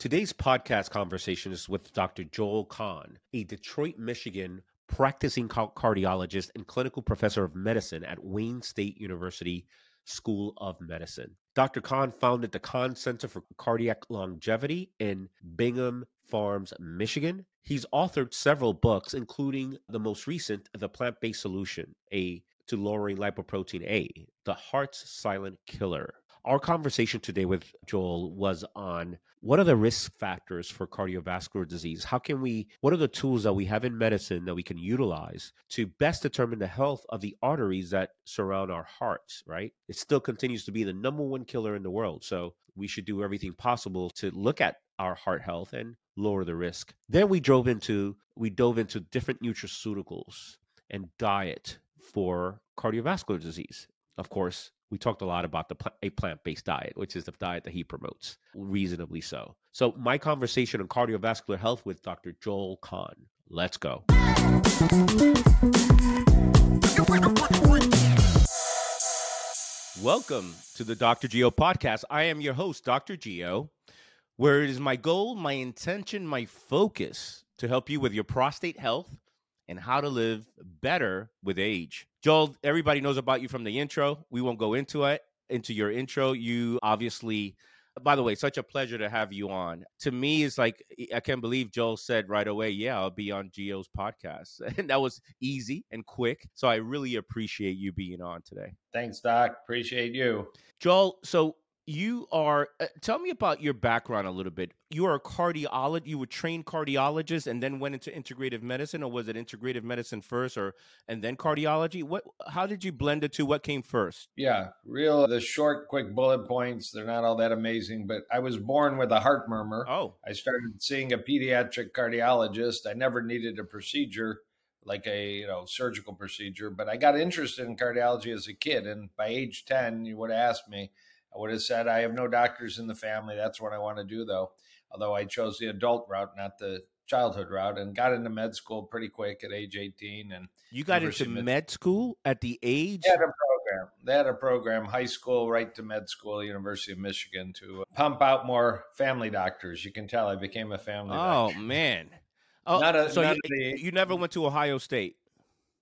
Today's podcast conversation is with Dr. Joel Kahn, a Detroit, Michigan practicing cardiologist and clinical professor of medicine at Wayne State University School of Medicine. Dr. Kahn founded the Kahn Center for Cardiac Longevity in Bingham Farms, Michigan. He's authored several books, including the most recent, The Plant-Based Solution to Lowering Lipoprotein A, The Heart's Silent Killer. Our conversation today with Joel was on what are the risk factors for cardiovascular disease? What are the tools that we have in medicine that we can utilize to best determine the health of the arteries that surround our hearts, right? It still continues to be the number one killer in the world. So we should do everything possible to look at our heart health and lower the risk. Then we dove into different nutraceuticals and diet for cardiovascular disease. Of course, we talked a lot about a plant-based diet, which is the diet that he promotes, reasonably so. So my conversation on cardiovascular health with Dr. Joel Kahn. Let's go. Welcome to the Dr. Geo podcast. I am your host, Dr. Geo, where it is my goal, my intention, my focus to help you with your prostate health and how to live better with age. Joel, everybody knows about you from the intro. We won't go into your intro. You obviously, by the way, such a pleasure to have you on. To me, it's like, I can't believe Joel said right away, yeah, I'll be on Geo's podcast. And that was easy and quick. So I really appreciate you being on today. Thanks, Doc. Appreciate you. Joel, so you are, tell me about your background a little bit. You are a cardiologist, you were trained cardiologist and then went into integrative medicine, or was it integrative medicine first and then cardiology? How did you blend the two? What came first? Yeah, the short, quick bullet points. They're not all that amazing, but I was born with a heart murmur. Oh. I started seeing a pediatric cardiologist. I never needed a procedure like a surgical procedure, but I got interested in cardiology as a kid. And by age 10, you would have asked me, I would have said, I have no doctors in the family. That's what I want to do, though. Although I chose the adult route, not the childhood route, and got into med school pretty quick at age 18. And you got into med school at the age? They had a program. High school, right to med school, University of Michigan, to pump out more family doctors. You can tell I became a family doctor. Oh, man. Oh, you never went to Ohio State?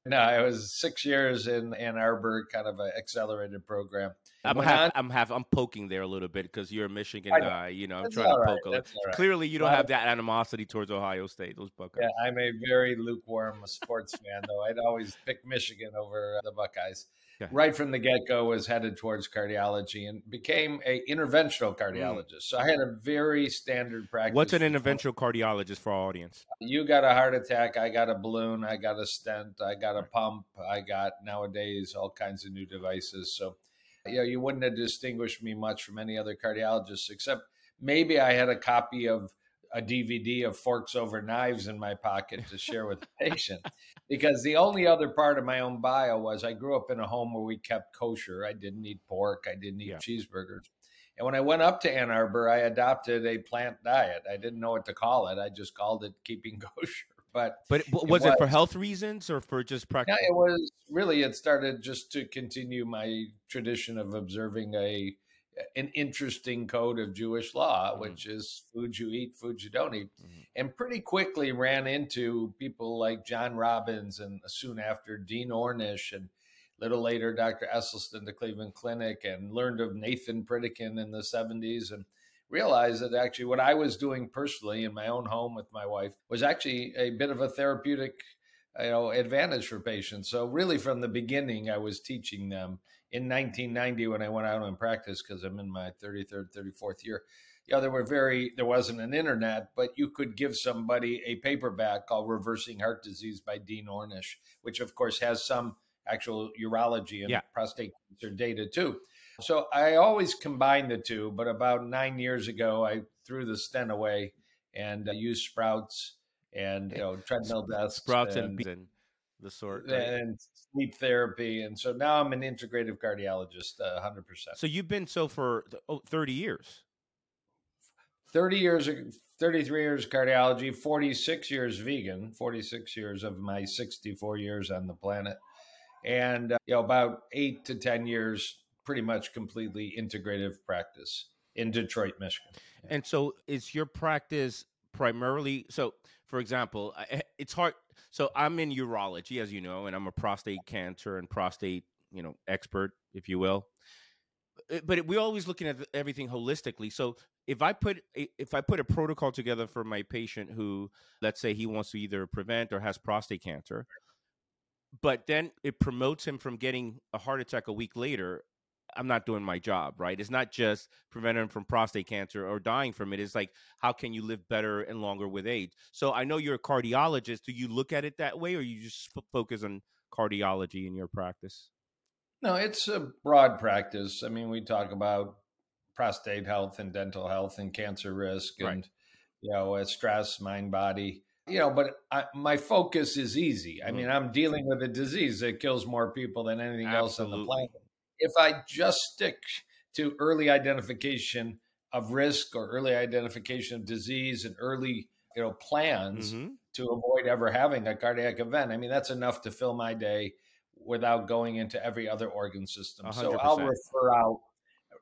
No, I was 6 years in Ann Arbor, kind of an accelerated program. I'm poking there a little bit because you're a Michigan guy. I'm trying to poke a little. Right. Clearly, you don't have that animosity towards Ohio State. Those Buckeyes. Yeah, I'm a very lukewarm sports fan, though. I'd always pick Michigan over the Buckeyes. Yeah. Right from the get-go, was headed towards cardiology and became an interventional cardiologist. So I had a very standard practice. What's an interventional cardiologist for our audience? You got a heart attack. I got a balloon. I got a stent. I got a pump. I got, nowadays, all kinds of new devices. So you wouldn't have distinguished me much from any other cardiologist, except maybe I had a copy of a DVD of Forks Over Knives in my pocket to share with the patient, because the only other part of my own bio was I grew up in a home where we kept kosher. I didn't eat pork. I didn't eat cheeseburgers. And when I went up to Ann Arbor, I adopted a plant diet. I didn't know what to call it. I just called it keeping kosher. But was it for health reasons or for just practice? No, it started just to continue my tradition of observing an interesting code of Jewish law, which is food you eat, food you don't eat. Mm-hmm. And pretty quickly ran into people like John Robbins and soon after Dean Ornish and a little later, Dr. Esselstyn, the Cleveland Clinic, and learned of Nathan Pritikin in the 70s and realized that actually what I was doing personally in my own home with my wife was actually a bit of a therapeutic advantage for patients. So really from the beginning, I was teaching them. In 1990, when I went out on practice, because I'm in my 33rd, 34th year, there wasn't an internet, but you could give somebody a paperback called Reversing Heart Disease by Dean Ornish, which of course has some actual urology and prostate cancer data too. So I always combined the two, but about 9 years ago, I threw the stent away and used Sprouts and treadmill desks. Sprouts and the sort, right? And sleep therapy. And so now I'm an integrative cardiologist, 100%. So you've been for 30 years. 33 years cardiology, 46 years vegan, 46 years of my 64 years on the planet. And about 8 to 10 years, pretty much completely integrative practice. in Detroit, Michigan. And so is your practice primarily, so for example, it's hard. So I'm in urology, as you know, and I'm a prostate cancer and prostate, you know, expert, if you will. But we're always looking at everything holistically. So if I put a protocol together for my patient who, let's say he wants to either prevent or has prostate cancer, but then it promotes him from getting a heart attack a week later, I'm not doing my job, right? It's not just preventing him from prostate cancer or dying from it. It's like, how can you live better and longer with age? So I know you're a cardiologist. Do you look at it that way, or you just focus on cardiology in your practice? No, it's a broad practice. I mean, we talk about prostate health and dental health and cancer risk and, right, you know, stress, mind, body, you know, but my focus is easy. I mean, I'm dealing with a disease that kills more people than anything else on the planet. If I just stick to early identification of risk or early identification of disease and early, you know, plans to avoid ever having a cardiac event, I mean, that's enough to fill my day without going into every other organ system. 100%. So I'll refer out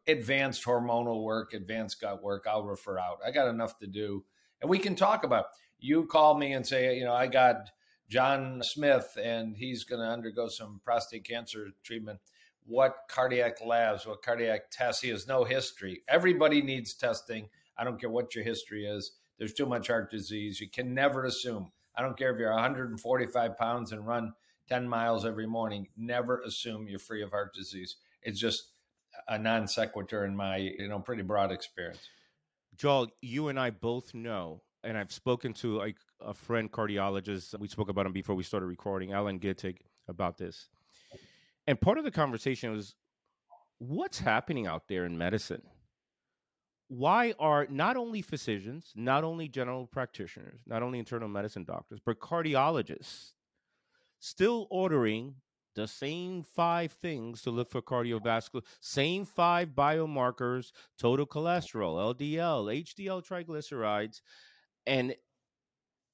advanced hormonal work, advanced gut work. I'll refer out. I got enough to do. And we can talk about, you call me and say, you know, I got John Smith and he's going to undergo some prostate cancer treatment. What cardiac labs, what cardiac tests? He has no history. Everybody needs testing. I don't care what your history is. There's too much heart disease. You can never assume. I don't care if you're 145 pounds and run 10 miles every morning. Never assume you're free of heart disease. It's just a non sequitur in my, you know, pretty broad experience. Joel, you and I both know, and I've spoken to a friend cardiologist, we spoke about him before we started recording, Alan Gittig, about this. And part of the conversation was, what's happening out there in medicine? Why are not only physicians, not only general practitioners, not only internal medicine doctors, but cardiologists still ordering the same 5 things to look for cardiovascular, same 5 biomarkers, total cholesterol, LDL, HDL, triglycerides, and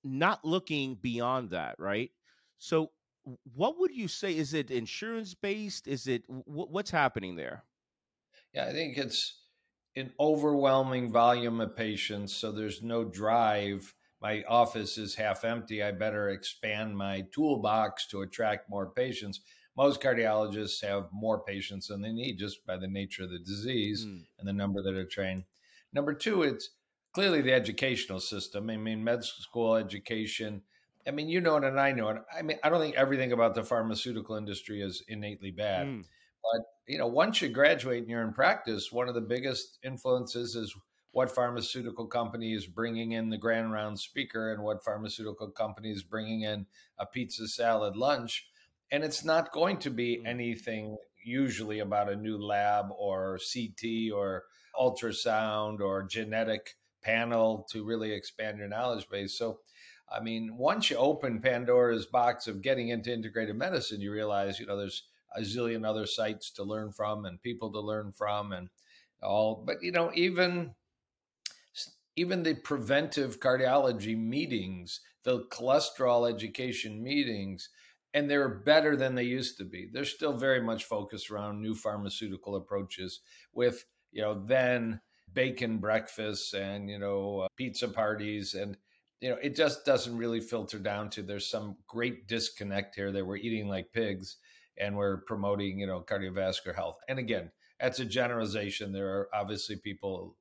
not looking beyond that, right? So what would you say? Is it insurance-based? Is it what's happening there? Yeah, I think it's an overwhelming volume of patients, so there's no drive. My office is half empty. I better expand my toolbox to attract more patients. Most cardiologists have more patients than they need just by the nature of the disease and the number that are trained. Number 2, it's clearly the educational system. I mean, med school education. I mean, you know it and I know it. I mean, I don't think everything about the pharmaceutical industry is innately bad. But, you know, once you graduate and you're in practice, one of the biggest influences is what pharmaceutical company is bringing in the grand round speaker and what pharmaceutical company is bringing in a pizza salad lunch. And it's not going to be anything usually about a new lab or CT or ultrasound or genetic panel to really expand your knowledge base. So, I mean, once you open Pandora's box of getting into integrated medicine, you realize, you know, there's a zillion other sites to learn from and people to learn from and all. But, you know, even the preventive cardiology meetings, the cholesterol education meetings, and they're better than they used to be. They're still very much focused around new pharmaceutical approaches with, you know, then bacon breakfasts and, you know, pizza parties. And, you know, it just doesn't really filter down to there's some great disconnect here that we're eating like pigs and we're promoting, you know, cardiovascular health. And again, that's a generalization. There are obviously people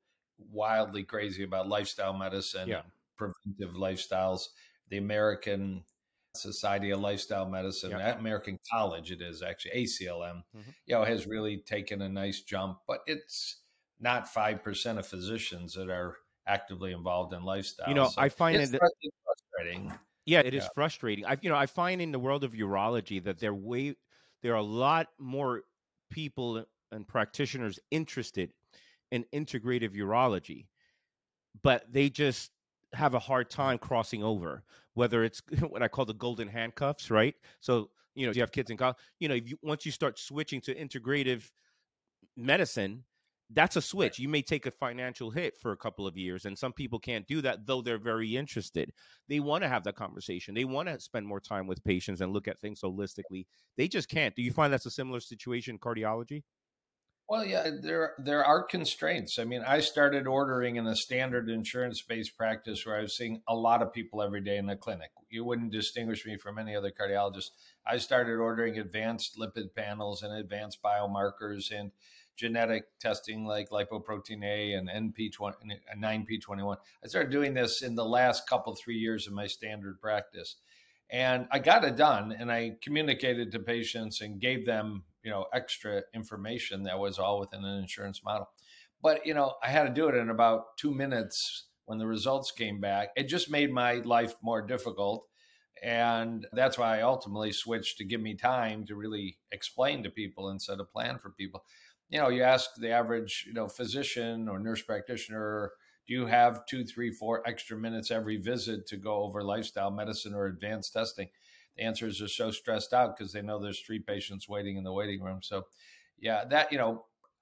wildly crazy about lifestyle medicine, preventive lifestyles. The American Society of Lifestyle Medicine, American College, it is actually ACLM, you know, has really taken a nice jump, but it's not 5% of physicians that are actively involved in lifestyle. You know, so I find it's frustrating. Yeah, it is frustrating. I find in the world of urology that there are a lot more people and practitioners interested in integrative urology, but they just have a hard time crossing over, whether it's what I call the golden handcuffs, right? So, you know, you have kids in college, you know, once you start switching to integrative medicine, that's a switch. You may take a financial hit for a couple of years, and some people can't do that, though they're very interested. They want to have that conversation. They want to spend more time with patients and look at things holistically. They just can't. Do you find that's a similar situation in cardiology? Well, yeah, there are constraints. I mean, I started ordering in a standard insurance-based practice where I was seeing a lot of people every day in the clinic. You wouldn't distinguish me from any other cardiologist. I started ordering advanced lipid panels and advanced biomarkers and genetic testing like lipoprotein A and NP9P21. I started doing this in the last couple, 3 years of my standard practice. And I got it done, and I communicated to patients and gave them extra information that was all within an insurance model. But, I had to do it in about 2 minutes when the results came back. It just made my life more difficult. And that's why I ultimately switched to give me time to really explain to people and set a plan for people. You ask the average, physician or nurse practitioner, do you have 2, 3, 4 extra minutes every visit to go over lifestyle medicine or advanced testing? The answers are so stressed out because they know there's 3 patients waiting in the waiting room. So yeah,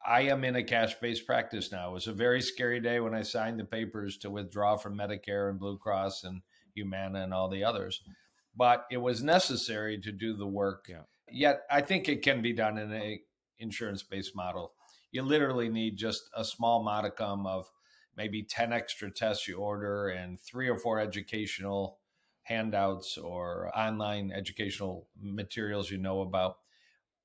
I am in a cash-based practice now. It was a very scary day when I signed the papers to withdraw from Medicare and Blue Cross and Humana and all the others, but it was necessary to do the work. Yeah. Yet I think it can be done in a insurance-based model. You literally need just a small modicum of maybe 10 extra tests you order and 3 or 4 educational handouts or online educational materials about.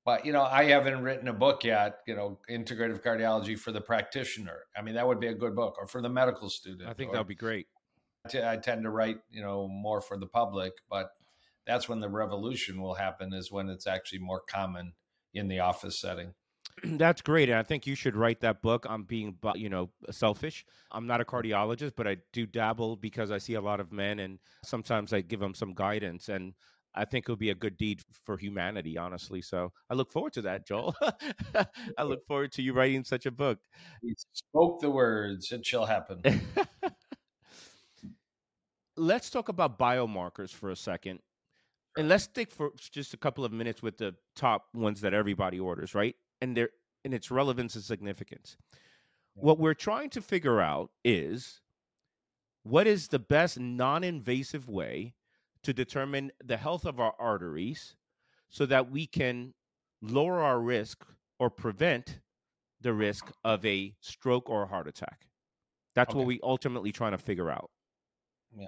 But, I haven't written a book yet, Integrative Cardiology for the Practitioner. I mean, that would be a good book, or for the medical student. I think that would be great. I tend to write, more for the public, but that's when the revolution will happen, is when it's actually more common in the office setting. That's great. And I think you should write that book. I'm being, selfish. I'm not a cardiologist, but I do dabble because I see a lot of men, and sometimes I give them some guidance. And I think it'll be a good deed for humanity, honestly. So I look forward to that, Joel. I look forward to you writing such a book. You spoke the words, it shall happen. Let's talk about biomarkers for a second. And let's stick for just a couple of minutes with the top ones that everybody orders, right? And its relevance and significance. What we're trying to figure out is, what is the best non-invasive way to determine the health of our arteries so that we can lower our risk or prevent the risk of a stroke or a heart attack? That's okay. What we ultimately trying to figure out. Yeah.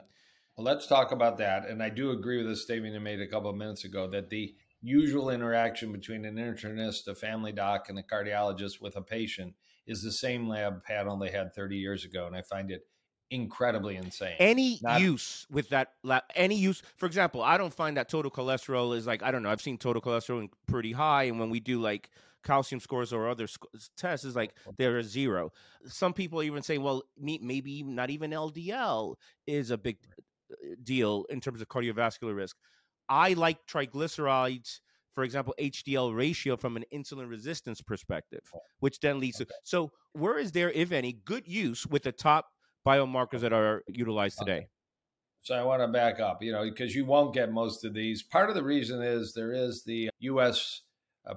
Well, let's talk about that. And I do agree with the statement you made a couple of minutes ago, that the usual interaction between an internist, a family doc, and a cardiologist with a patient is the same lab panel they had 30 years ago. And I find it incredibly insane. For example, I don't find that total cholesterol is I've seen total cholesterol pretty high. And when we do calcium scores or other tests, is they're a zero. Some people even say, well, maybe not even LDL is a big deal in terms of cardiovascular risk. I like triglycerides, for example, HDL ratio from an insulin resistance perspective, which then leads to. So where is there, if any, good use with the top biomarkers that are utilized today? So I want to back up, because you won't get most of these. Part of the reason is there is the U.S.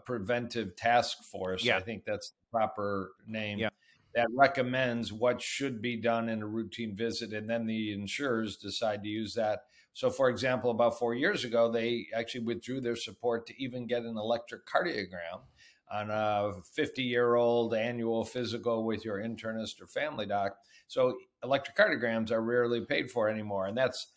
Preventive Task Force. Yeah. I think that's the proper name. Yeah. That recommends what should be done in a routine visit, and then the insurers decide to use that. So, for example, about 4 years ago, they actually withdrew their support to even get an electrocardiogram on a 50-year-old annual physical with your internist or family doc. So electrocardiograms are rarely paid for anymore. And that's,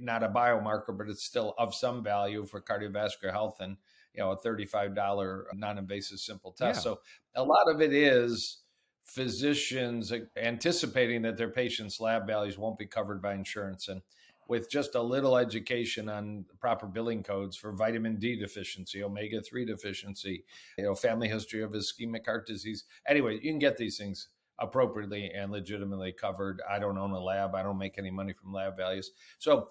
not a biomarker, but it's still of some value for cardiovascular health and, a $35 non-invasive simple test. Yeah. So a lot of it is physicians anticipating that their patients' lab values won't be covered by insurance. And with just a little education on proper billing codes for vitamin D deficiency, omega-3 deficiency, family history of ischemic heart disease. Anyway, you can get these things appropriately and legitimately covered. I don't own a lab. I don't make any money from lab values. So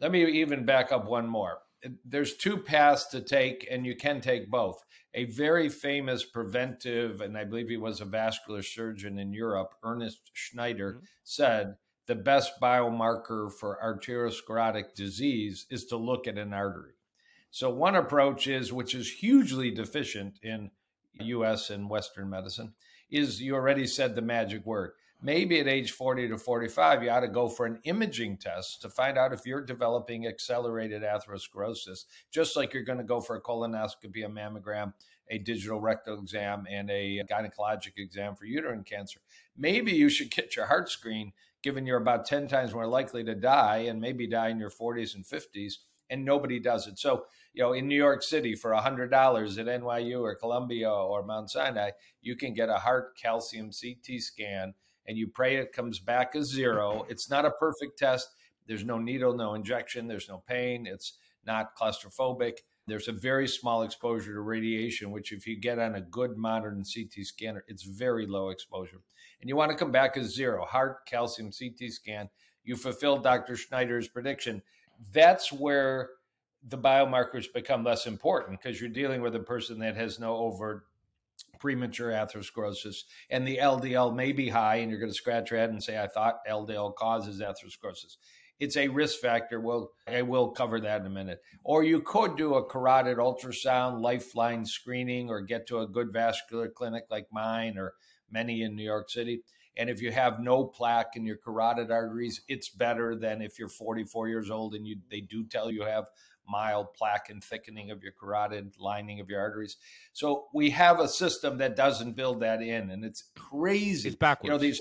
let me even back up one more. There's 2 paths to take, and you can take both. A very famous preventive, and I believe he was a vascular surgeon in Europe, Ernest Schneider, said, the best biomarker for arteriosclerotic disease is to look at an artery. So one approach is, which is hugely deficient in U.S. and Western medicine, is you already said the magic word. Maybe at age 40 to 45, you ought to go for an imaging test to find out if you're developing accelerated atherosclerosis, just like you're going to go for a colonoscopy, a mammogram, a digital rectal exam and a gynecologic exam for uterine cancer. Maybe you should get your heart screened, given you're about 10 times more likely to die and maybe die in your 40s and 50s, and nobody does it. So, you know, in New York City for $100 at NYU or Columbia or Mount Sinai, you can get a heart calcium CT scan and you pray it comes back a zero. It's not a perfect test. There's no needle, no injection. There's no pain. It's not claustrophobic. There's a very small exposure to radiation, which if you get on a good modern CT scanner, it's very low exposure. And you want to come back as zero, heart calcium CT scan. You fulfill Dr. Schneider's prediction. That's where the biomarkers become less important because you're dealing with a person that has no overt premature atherosclerosis, and the LDL may be high, and you're going to scratch your head and say, I thought LDL causes atherosclerosis. It's a risk factor. Well, I will cover that in a minute. Or you could do a carotid ultrasound, Lifeline screening, or get to a good vascular clinic like mine or many in New York City. And if you have no plaque in your carotid arteries, it's better than if you're 44 years old and they do tell you have mild plaque and thickening of your carotid, lining of your arteries. So we have a system that doesn't build that in, and it's crazy. It's backwards. You know,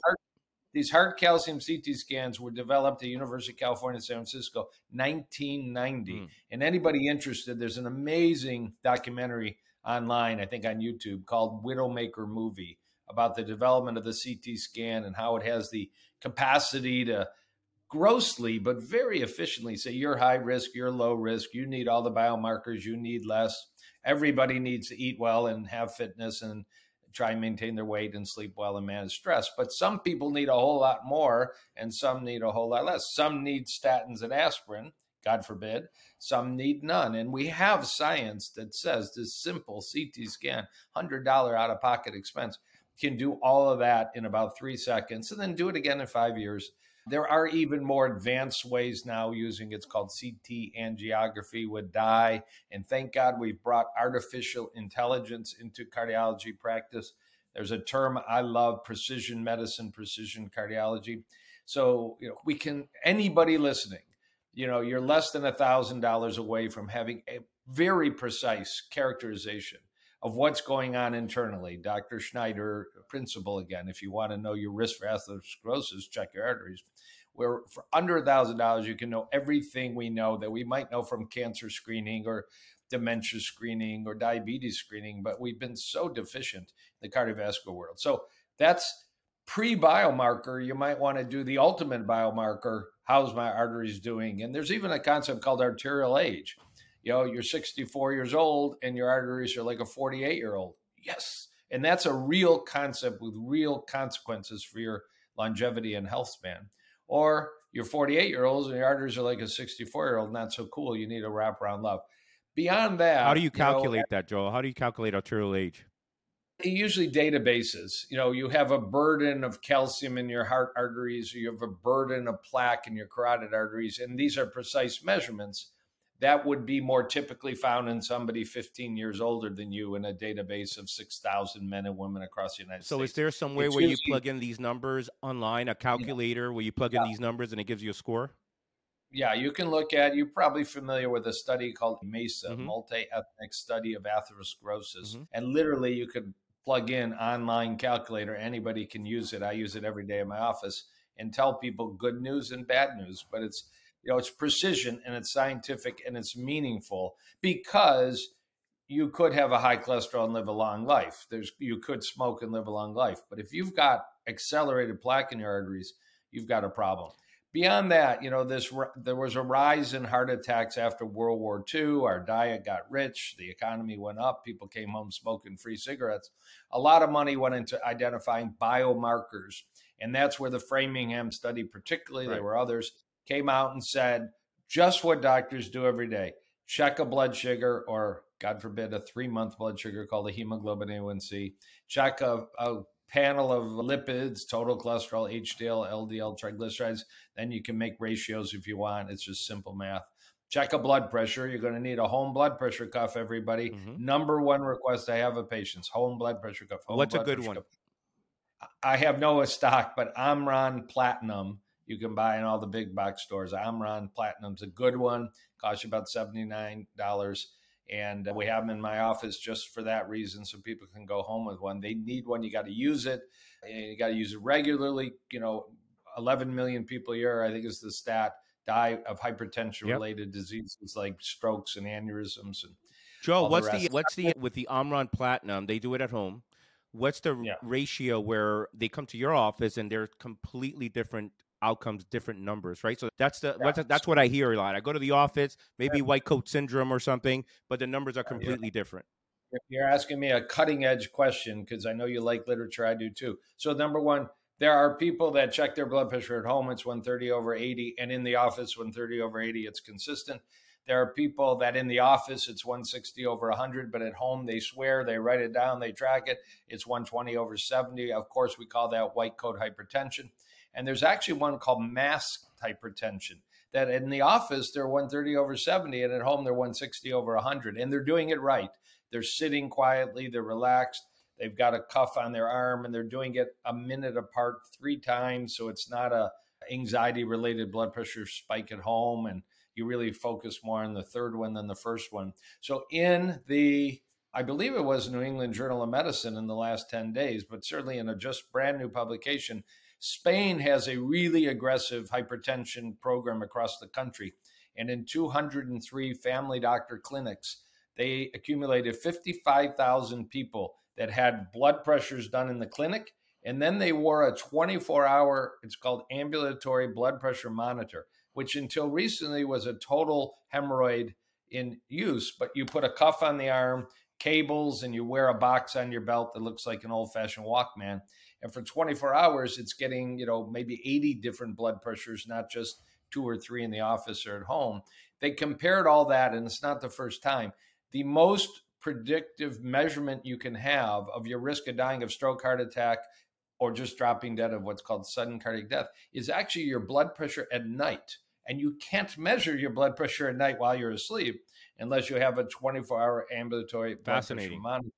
these heart calcium CT scans were developed at University of California, San Francisco, 1990. And anybody interested, there's an amazing documentary online, I think on YouTube, called Widowmaker Movie, about the development of the CT scan and how it has the capacity to grossly, but very efficiently say, you're high risk, you're low risk, you need all the biomarkers, you need less. Everybody needs to eat well and have fitness and try and maintain their weight and sleep well and manage stress. But some people need a whole lot more and some need a whole lot less. Some need statins and aspirin, God forbid. Some need none. And we have science that says this simple CT scan, $100 out-of-pocket expense, can do all of that in about 3 seconds and then do it again in 5 years. There are even more advanced ways now using it's called CT angiography with dye. And thank God we've brought artificial intelligence into cardiology practice. There's a term I love, precision medicine, precision cardiology. So, you know, we can, anybody listening, you know, you're less than $1,000 away from having a very precise characterization of what's going on internally. Dr. Schneider principle again, if you want to know your risk for atherosclerosis, check your arteries. Where for under $1,000, you can know everything we know that we might know from cancer screening or dementia screening or diabetes screening, but we've been so deficient in the cardiovascular world. So that's pre-biomarker. You might want to do the ultimate biomarker. How's my arteries doing? And there's even a concept called arterial age. You know, you're 64 years old and your arteries are like a 48-year-old. Yes. And that's a real concept with real consequences for your longevity and health span. Or you're 48-year-olds and your arteries are like a 64-year-old. Not so cool. You need a wraparound love. Beyond that. How do you calculate that, Joel? How do you calculate arterial age? Usually databases. You know, you have a burden of calcium in your heart arteries, or you have a burden of plaque in your carotid arteries. And these are precise measurements. That would be more typically found in somebody 15 years older than you in a database of 6,000 men and women across the United States. So is there some way where you plug in these numbers online, a calculator where you plug in these numbers and it gives you a score? Yeah, you can look at, you're probably familiar with a study called MESA, Multi-Ethnic Study of Atherosclerosis. And literally you could plug in online calculator. Anybody can use it. I use it every day in my office and tell people good news and bad news, but it's, you know, it's precision and it's scientific and it's meaningful because you could have a high cholesterol and live a long life. You could smoke and live a long life. But if you've got accelerated plaque in your arteries, you've got a problem. Beyond that, you know, there was a rise in heart attacks after World War II. Our diet got rich. The economy went up. People came home smoking free cigarettes. A lot of money went into identifying biomarkers. And that's where the Framingham study particularly, there were others, came out and said, just what doctors do every day, check a blood sugar or, God forbid, a 3-month blood sugar called a hemoglobin A1C, check a panel of lipids, total cholesterol, HDL, LDL, triglycerides. Then you can make ratios if you want. It's just simple math. Check a blood pressure. You're going to need a home blood pressure cuff, everybody. Number one request I have of patients, home blood pressure cuff. What's a good one? I have no stock, but Omron Platinum. You can buy in all the big box stores. Omron Platinum's a good one. Costs you about $79. And we have them in my office just for that reason, so people can go home with one. They need one. You got to use it. And you got to use it regularly. You know, 11 million people a year, I think is the stat, die of hypertension-related diseases like strokes and aneurysms. And Joe, what's the with the Omron Platinum, they do it at home. What's the ratio where they come to your office and they're completely different outcomes, different numbers, right? So that's what I hear a lot. I go to the office, maybe white coat syndrome or something, but the numbers are completely different. You're asking me a cutting edge question because I know you like literature. I do too. So number one, there are people that check their blood pressure at home. It's 130/80. And in the office, 130/80, it's consistent. There are people that in the office, it's 160/100, but at home, they swear, they write it down, they track it. It's 120/70. Of course, we call that white coat hypertension. And there's actually one called masked hypertension that in the office, they're 130/70, and at home, they're 160/100. And they're doing it right. They're sitting quietly, they're relaxed. They've got a cuff on their arm, and they're doing it a minute apart 3 times. So it's not a anxiety-related blood pressure spike at home. And you really focus more on the third one than the first one. So in the, I believe it was New England Journal of Medicine in the last 10 days, but certainly in a just brand new publication, Spain has a really aggressive hypertension program across the country. And in 203 family doctor clinics, they accumulated 55,000 people that had blood pressures done in the clinic. And then they wore a 24-hour, it's called ambulatory blood pressure monitor, which until recently was a total hemorrhoid in use, but you put a cuff on the arm, cables, and you wear a box on your belt that looks like an old-fashioned Walkman. And for 24 hours, it's getting, you know, maybe 80 different blood pressures, not just 2 or 3 in the office or at home. They compared all that, and it's not the first time. The most predictive measurement you can have of your risk of dying of stroke, heart attack, or just dropping dead of what's called sudden cardiac death is actually your blood pressure at night. And you can't measure your blood pressure at night while you're asleep unless you have a 24-hour ambulatory blood pressure monitor.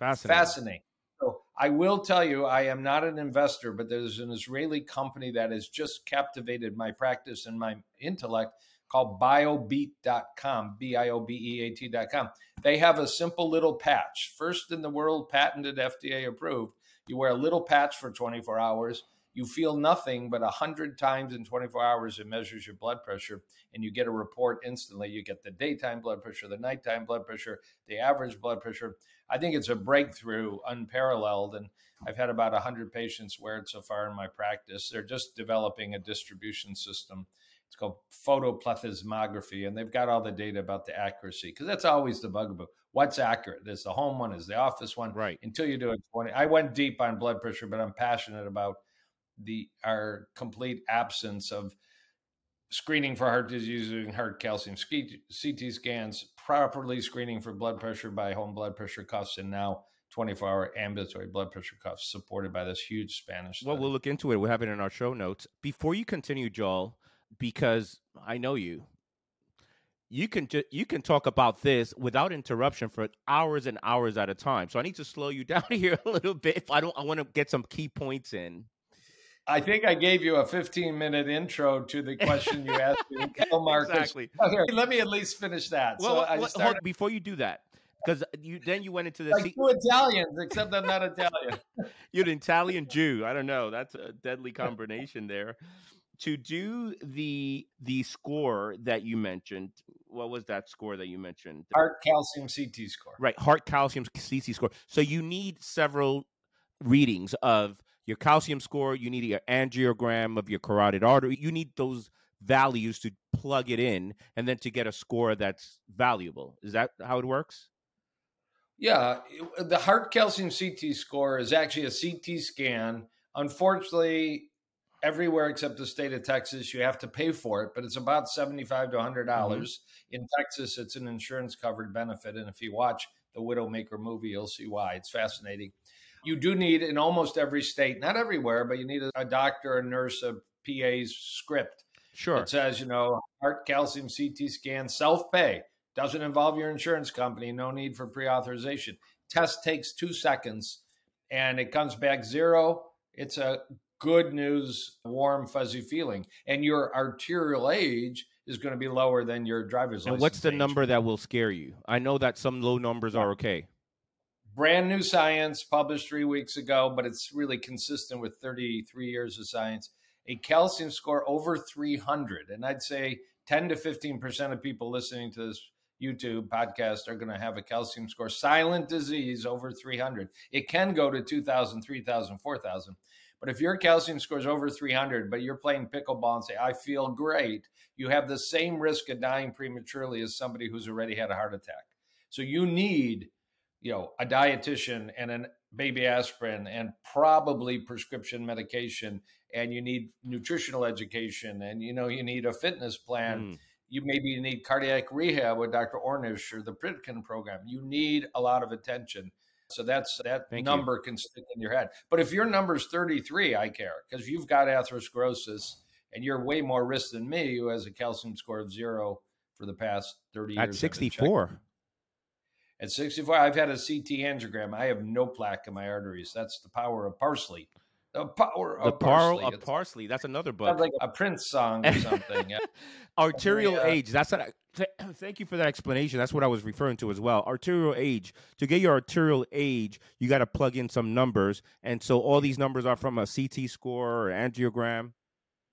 Fascinating. So I will tell you, I am not an investor, but there's an Israeli company that has just captivated my practice and my intellect called biobeat.com, BIOBEAT.com. They have a simple little patch, first in the world, patented, FDA approved. You wear a little patch for 24 hours. You feel nothing, but 100 times in 24 hours, it measures your blood pressure, and you get a report instantly. You get the daytime blood pressure, the nighttime blood pressure, the average blood pressure. I think it's a breakthrough, unparalleled, and I've had about 100 patients wear it so far in my practice. They're just developing a distribution system. It's called photoplethysmography, and they've got all the data about the accuracy, because that's always the bugaboo. What's accurate? There's the home one, is the office one. Right. Until you do a 20. I went deep on blood pressure, but I'm passionate about our complete absence of screening for heart disease using heart calcium CT scans, properly screening for blood pressure by home blood pressure cuffs, and now 24-hour ambulatory blood pressure cuffs supported by this huge Spanish study. Well, we'll look into it. We'll have it in our show notes. Before you continue, Joel, because I know you can talk about this without interruption for hours and hours at a time. So I need to slow you down here a little bit. I want to get some key points in. I think I gave you a 15-minute intro to the question you asked me. Exactly. Okay, let me at least finish that. Well, so hold, before you do that, because you went into the like two Italians, except I'm not Italian. You're an Italian Jew. I don't know. That's a deadly combination there. To do the score that you mentioned, what was that score that you mentioned? Heart calcium CT score. Right, heart calcium CT score. So you need several readings of your calcium score. You need your angiogram of your carotid artery. You need those values to plug it in and then to get a score that's valuable. Is that how it works? Yeah. The heart calcium CT score is actually a CT scan. Unfortunately, everywhere except the state of Texas, you have to pay for it, but it's about $75 to $100. Mm-hmm. In Texas, it's an insurance-covered benefit, and if you watch the Widowmaker movie, you'll see why. It's fascinating. You do need, in almost every state, not everywhere, but you need a doctor, a nurse, a PA's script. Sure. It says, you know, heart calcium CT scan, self-pay, doesn't involve your insurance company, no need for pre-authorization. Test takes 2 seconds, and it comes back zero. It's a good news, warm, fuzzy feeling. And your arterial age is going to be lower than your driver's license. And what's the number that will scare you? I know that some low numbers are okay. Brand new science published 3 weeks ago, but it's really consistent with 33 years of science. A calcium score over 300. And I'd say 10 to 15% of people listening to this YouTube podcast are going to have a calcium score. Silent disease over 300. It can go to 2,000, 3,000, 4,000. But if your calcium score is over 300, but you're playing pickleball and say, I feel great, you have the same risk of dying prematurely as somebody who's already had a heart attack. So you need, a dietitian and a baby aspirin and probably prescription medication, and you need nutritional education, and, you need a fitness plan. Mm. You need cardiac rehab with Dr. Ornish or the Pritikin program. You need a lot of attention. So that number can stick in your head. But if your number's 33, I care, because you've got atherosclerosis and you're way more risk than me, who has a calcium score of 0 for the past 30 years. At 64. At 64, I've had a CT angiogram. I have no plaque in my arteries. That's the power of parsley. The power of parsley. That's another book. Sounds like a Prince song or something. Yeah. Arterial age. Thank you for that explanation. That's what I was referring to as well. Arterial age. To get your arterial age, you got to plug in some numbers. And so all these numbers are from a CT score or angiogram.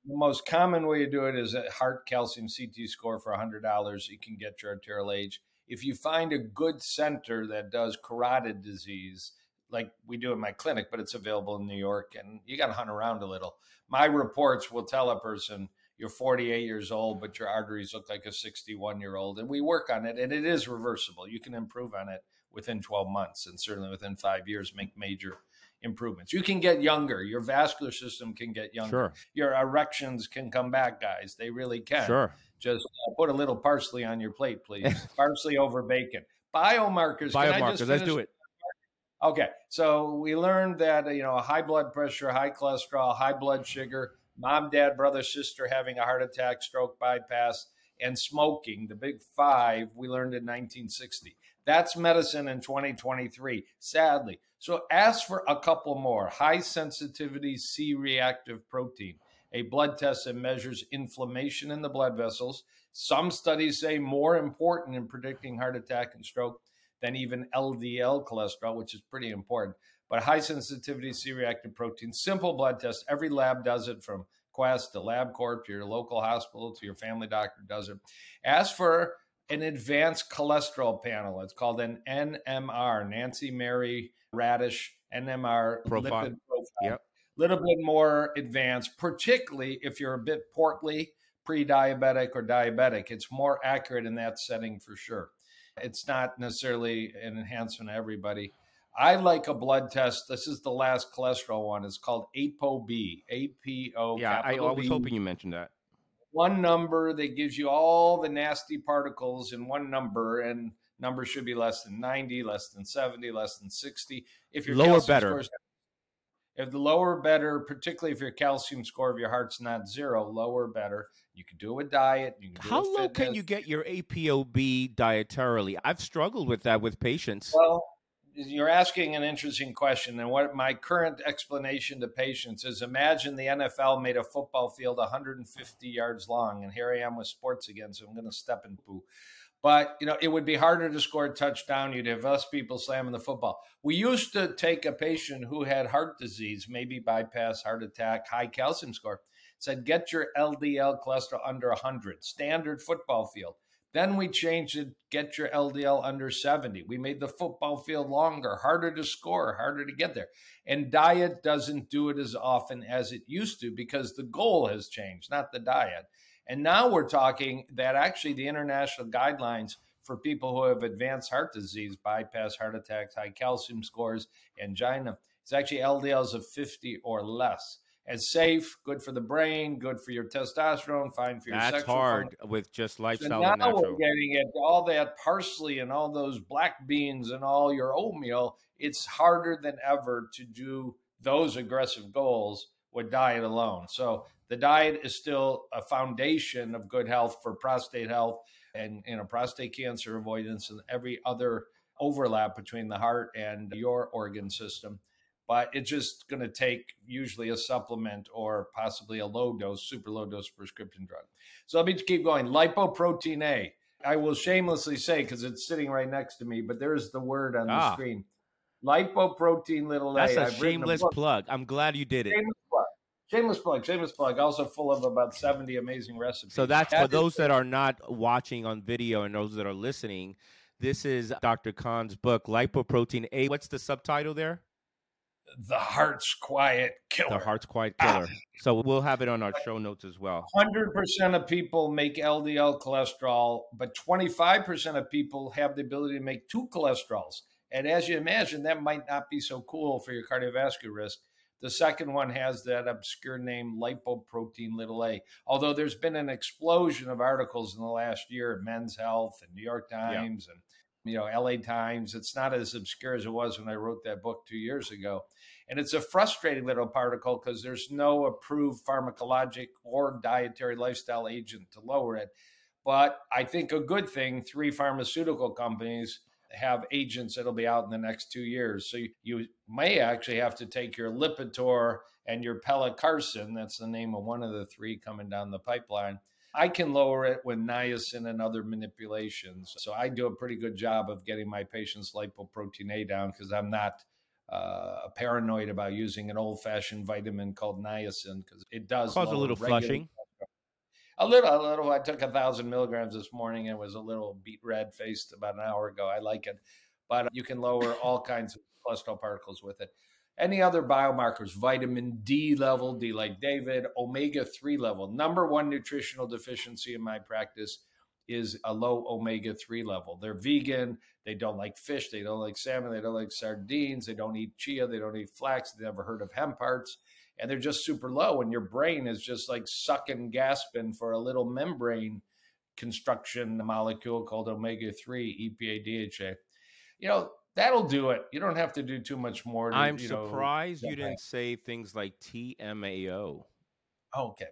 The most common way to do it is a heart calcium CT score for $100. You can get your arterial age. If you find a good center that does carotid disease, like we do in my clinic, but it's available in New York, and you got to hunt around a little. My reports will tell a person, you're 48 years old, but your arteries look like a 61-year-old. And we work on it, and it is reversible. You can improve on it within 12 months, and certainly within 5 years, make major improvements. You can get younger. Your vascular system can get younger. Sure. Your erections can come back, guys. They really can. Sure. Just put a little parsley on your plate, please. Parsley over bacon. Biomarkers. Let's do it. Okay, so we learned that, high blood pressure, high cholesterol, high blood sugar, mom, dad, brother, sister having a heart attack, stroke, bypass, and smoking, the big five, we learned in 1960. That's medicine in 2023, sadly. So ask for a couple more. High sensitivity C-reactive protein, a blood test that measures inflammation in the blood vessels. Some studies say more important in predicting heart attack and stroke than even LDL cholesterol, which is pretty important. But high sensitivity C-reactive protein, simple blood test. Every lab does it, from Quest to LabCorp to your local hospital to your family doctor does it. Ask for an advanced cholesterol panel. It's called an NMR, Nancy Mary Radish NMR profile. Lipid profile. Yep. Little bit more advanced, particularly if you're a bit portly, pre-diabetic or diabetic. It's more accurate in that setting for sure. It's not necessarily an enhancement to everybody. I like a blood test. This is the last cholesterol one. It's called ApoB. APO. Yeah, I was hoping you mentioned that. One number that gives you all the nasty particles in one number, and numbers should be less than 90, less than 70, less than 60. If your lower, better. If the lower, better, particularly if your calcium score of your heart's not 0, lower, better. You can do a diet. You can do How low can you get your ApoB dietarily? I've struggled with that with patients. Well, you're asking an interesting question. And what my current explanation to patients is, imagine the NFL made a football field 150 yards long. And here I am with sports again, so I'm going to step and poo. But, it would be harder to score a touchdown. You'd have less people slamming the football. We used to take a patient who had heart disease, maybe bypass, heart attack, high calcium score, said, get your LDL cholesterol under 100, standard football field. Then we changed it, get your LDL under 70. We made the football field longer, harder to score, harder to get there. And diet doesn't do it as often as it used to because the goal has changed, not the diet. And now we're talking that actually the international guidelines for people who have advanced heart disease, bypass, heart attacks, high calcium scores, angina, is actually LDLs of 50 or less. As safe, good for the brain, good for your testosterone, fine for your That's sexual hard function. With just lifestyle so and natural. Now we're getting at all that parsley and all those black beans and all your oatmeal. It's harder than ever to do those aggressive goals with diet alone. So the diet is still a foundation of good health for prostate health and prostate cancer avoidance and every other overlap between the heart and your organ system. but it's just going to take usually a supplement or possibly a low dose, super low dose prescription drug. So let me keep going. Lipoprotein A. I will shamelessly say, because it's sitting right next to me, but there's the word on the screen. Lipoprotein little a. That's a shameless plug. I'm glad you did it. Shameless plug. Also full of about 70 amazing recipes. So that's for those that are not watching on video and those that are listening. This is Dr. Khan's book, Lipoprotein A. What's the subtitle there? The Heart's Quiet Killer. The Heart's Quiet Killer. So we'll have it on our show notes as well. 100% of people make LDL cholesterol, but 25% of people have the ability to make two cholesterols. And as you imagine, that might not be so cool for your cardiovascular risk. The second one has that obscure name, lipoprotein little a, although there's been an explosion of articles in the last year, Men's Health and New York Times and LA Times. It's not as obscure as it was when I wrote that book 2 years ago. And it's a frustrating little particle because there's no approved pharmacologic or dietary lifestyle agent to lower it. But I think a good thing, 3 pharmaceutical companies have agents that'll be out in the next 2 years. So you may actually have to take your Lipitor and your Pelacarsin, that's the name of one of the 3 coming down the pipeline. I can lower it with niacin and other manipulations. So I do a pretty good job of getting my patients' lipoprotein A down because I'm not paranoid about using an old-fashioned vitamin called niacin because it does cause a little flushing. A little. I took 1,000 milligrams this morning and was a little beet red faced about an hour ago. I like it, but you can lower all kinds of cholesterol particles with it. Any other biomarkers, vitamin D level, D like David, omega-3 level. Number one nutritional deficiency in my practice is a low omega-3 level. They're vegan. They don't like fish. They don't like salmon. They don't like sardines. They don't eat chia. They don't eat flax. They never heard of hemp hearts. And they're just super low. And your brain is just like sucking, gasping for a little membrane construction molecule called omega-3, EPA, DHA. That'll do it. You don't have to do too much more. I'm surprised you didn't say things like TMAO. Okay.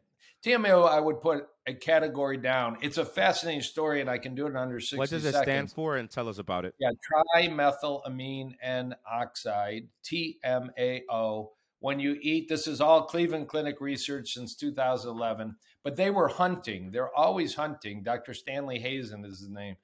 TMAO, I would put a category down. It's a fascinating story, and I can do it in under 60 seconds. What does it stand for? And tell us about it. Yeah, trimethylamine N oxide, TMAO. When you eat, this is all Cleveland Clinic research since 2011, but they were hunting. They're always hunting. Dr. Stanley Hazen is his name.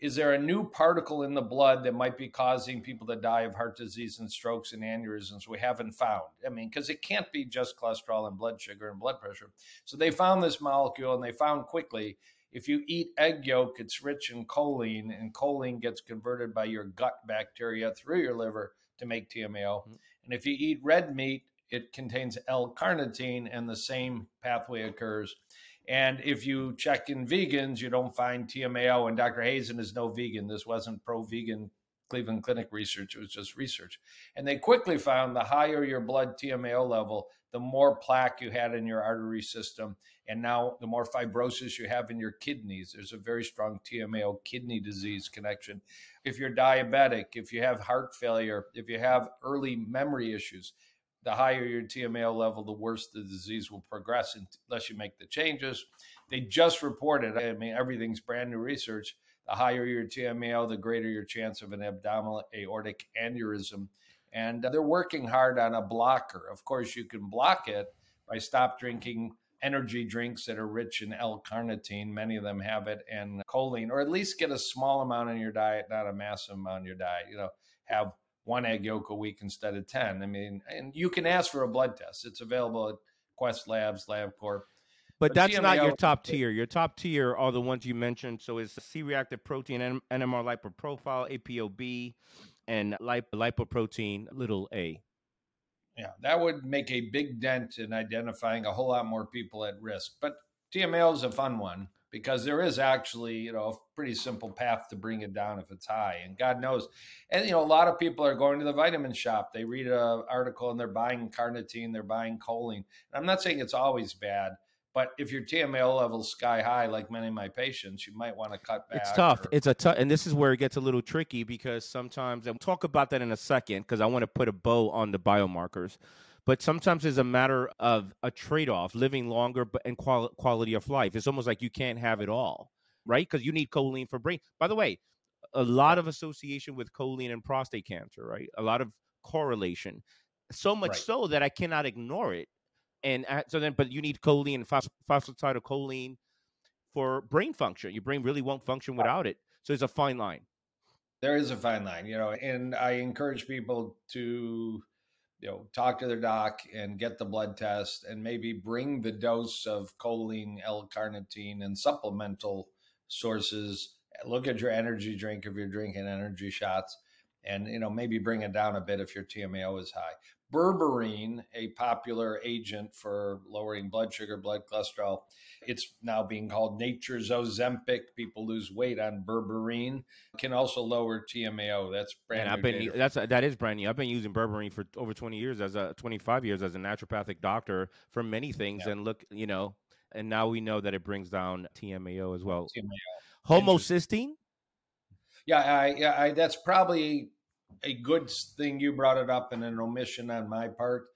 Is there a new particle in the blood that might be causing people to die of heart disease and strokes and aneurysms we haven't found? Because it can't be just cholesterol and blood sugar and blood pressure. So they found this molecule, and they found quickly, if you eat egg yolk, it's rich in choline, and choline gets converted by your gut bacteria through your liver to make TMAO. Mm-hmm. And if you eat red meat, it contains L-carnitine, and the same pathway occurs. And if you check in vegans, you don't find TMAO. And Dr. Hazen is no vegan. This wasn't pro-vegan Cleveland Clinic research. It was just research. And they quickly found the higher your blood TMAO level, the more plaque you had in your artery system. And now the more fibrosis you have in your kidneys. There's a very strong TMAO kidney disease connection. If you're diabetic, if you have heart failure, if you have early memory issues, the higher your TMAO level, the worse the disease will progress unless you make the changes. They just reported, everything's brand new research. The higher your TMAO, the greater your chance of an abdominal aortic aneurysm. And they're working hard on a blocker. Of course, you can block it by stop drinking energy drinks that are rich in L-carnitine. Many of them have it, and choline, or at least get a small amount in your diet, not a massive amount in your diet. Have 1 egg yolk a week instead of 10. And you can ask for a blood test. It's available at Quest Labs, LabCorp. But that's TMAO, not your top tier. Your top tier are the ones you mentioned. So it's C-reactive protein, NMR lipoprotein, ApoB, and lipoprotein little a. Yeah, that would make a big dent in identifying a whole lot more people at risk. But TMAO is a fun one, because there is actually, a pretty simple path to bring it down if it's high, and God knows. And, a lot of people are going to the vitamin shop. They read an article and they're buying carnitine, they're buying choline. And I'm not saying it's always bad, but if your TMAO level's sky high, like many of my patients, you might want to cut back. It's tough. And this is where it gets a little tricky, because sometimes, and we'll talk about that in a second, because I want to put a bow on the biomarkers. But sometimes it's a matter of a trade-off, living longer and quality of life. It's almost like you can't have it all, right? Because you need choline for brain. By the way, a lot of association with choline and prostate cancer, right? A lot of correlation. so much so that I cannot ignore it. And but you need choline and phosphatidylcholine for brain function. Your brain really won't function without it. So there's a fine line. There is a fine line, you know, and I encourage people to, you know, talk to their doc and get the blood test and maybe bring the dose of choline, L-carnitine and supplemental sources. Look at your energy drink if you're drinking energy shots and, you know, maybe bring it down a bit if your TMAO is high. Berberine, a popular agent for lowering blood sugar, blood cholesterol, it's now being called nature's Ozempic. People lose weight on berberine. It can also lower TMAO. That's brand new. That is brand new. I've been using berberine for over 25 years as a naturopathic doctor for many things. Yeah. And look, you know, and now we know that it brings down TMAO as well. TMAO. Homocysteine. Yeah, that's probably a good thing you brought it up and an omission on my part.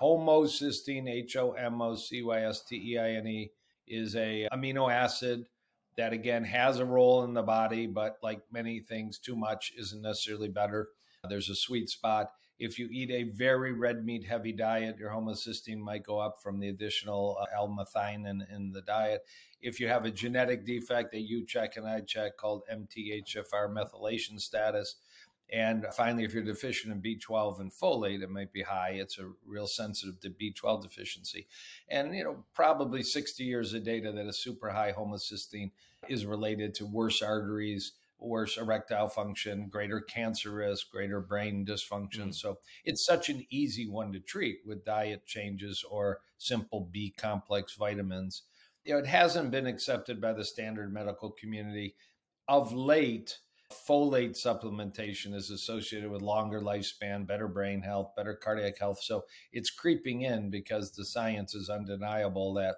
Homocysteine, homocysteine, is a amino acid that, again, has a role in the body, but like many things, too much isn't necessarily better. There's a sweet spot. If you eat a very red meat heavy diet, your homocysteine might go up from the additional L-methionine in the diet. If you have a genetic defect that you check and I check called MTHFR methylation status. And finally, if you're deficient in B12 and folate, it might be high. It's a real sensitive to B12 deficiency. And, you know, probably 60 years of data that a super high homocysteine is related to worse arteries, worse erectile function, greater cancer risk, greater brain dysfunction. Mm-hmm. So it's such an easy one to treat with diet changes or simple B complex vitamins. You know, it hasn't been accepted by the standard medical community. Of late, folate supplementation is associated with longer lifespan, better brain health, better cardiac health. So it's creeping in because the science is undeniable that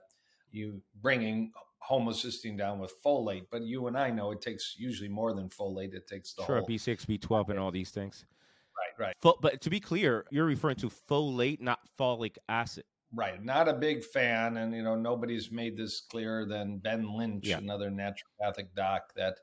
you bringing homocysteine down with folate, but you and I know it takes usually more than folate. It takes the whole B6, B12, and all these things. Right. But to be clear, you're referring to folate, not folic acid. Right. Not a big fan. And, you know, nobody's made this clearer than Ben Lynch, another naturopathic doc, that,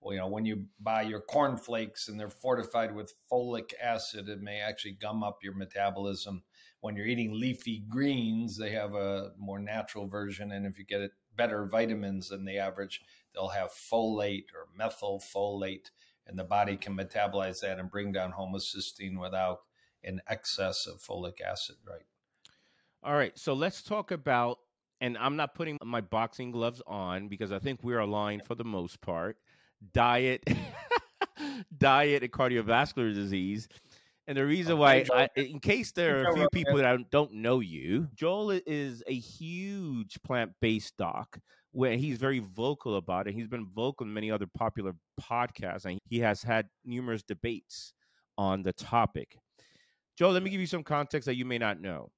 well, you know, when you buy your cornflakes and they're fortified with folic acid, it may actually gum up your metabolism. When you're eating leafy greens, they have a more natural version. And if you get better vitamins than the average, they'll have folate or methylfolate, and the body can metabolize that and bring down homocysteine without an excess of folic acid, right? All right. So let's talk about, and I'm not putting my boxing gloves on because I think we're aligned for the most part. Diet and cardiovascular disease. And the reason why, in case there are a few people that don't know you, Joel is a huge plant-based doc where he's very vocal about it. He's been vocal in many other popular podcasts, and he has had numerous debates on the topic. Joel, let me give you some context that you may not know.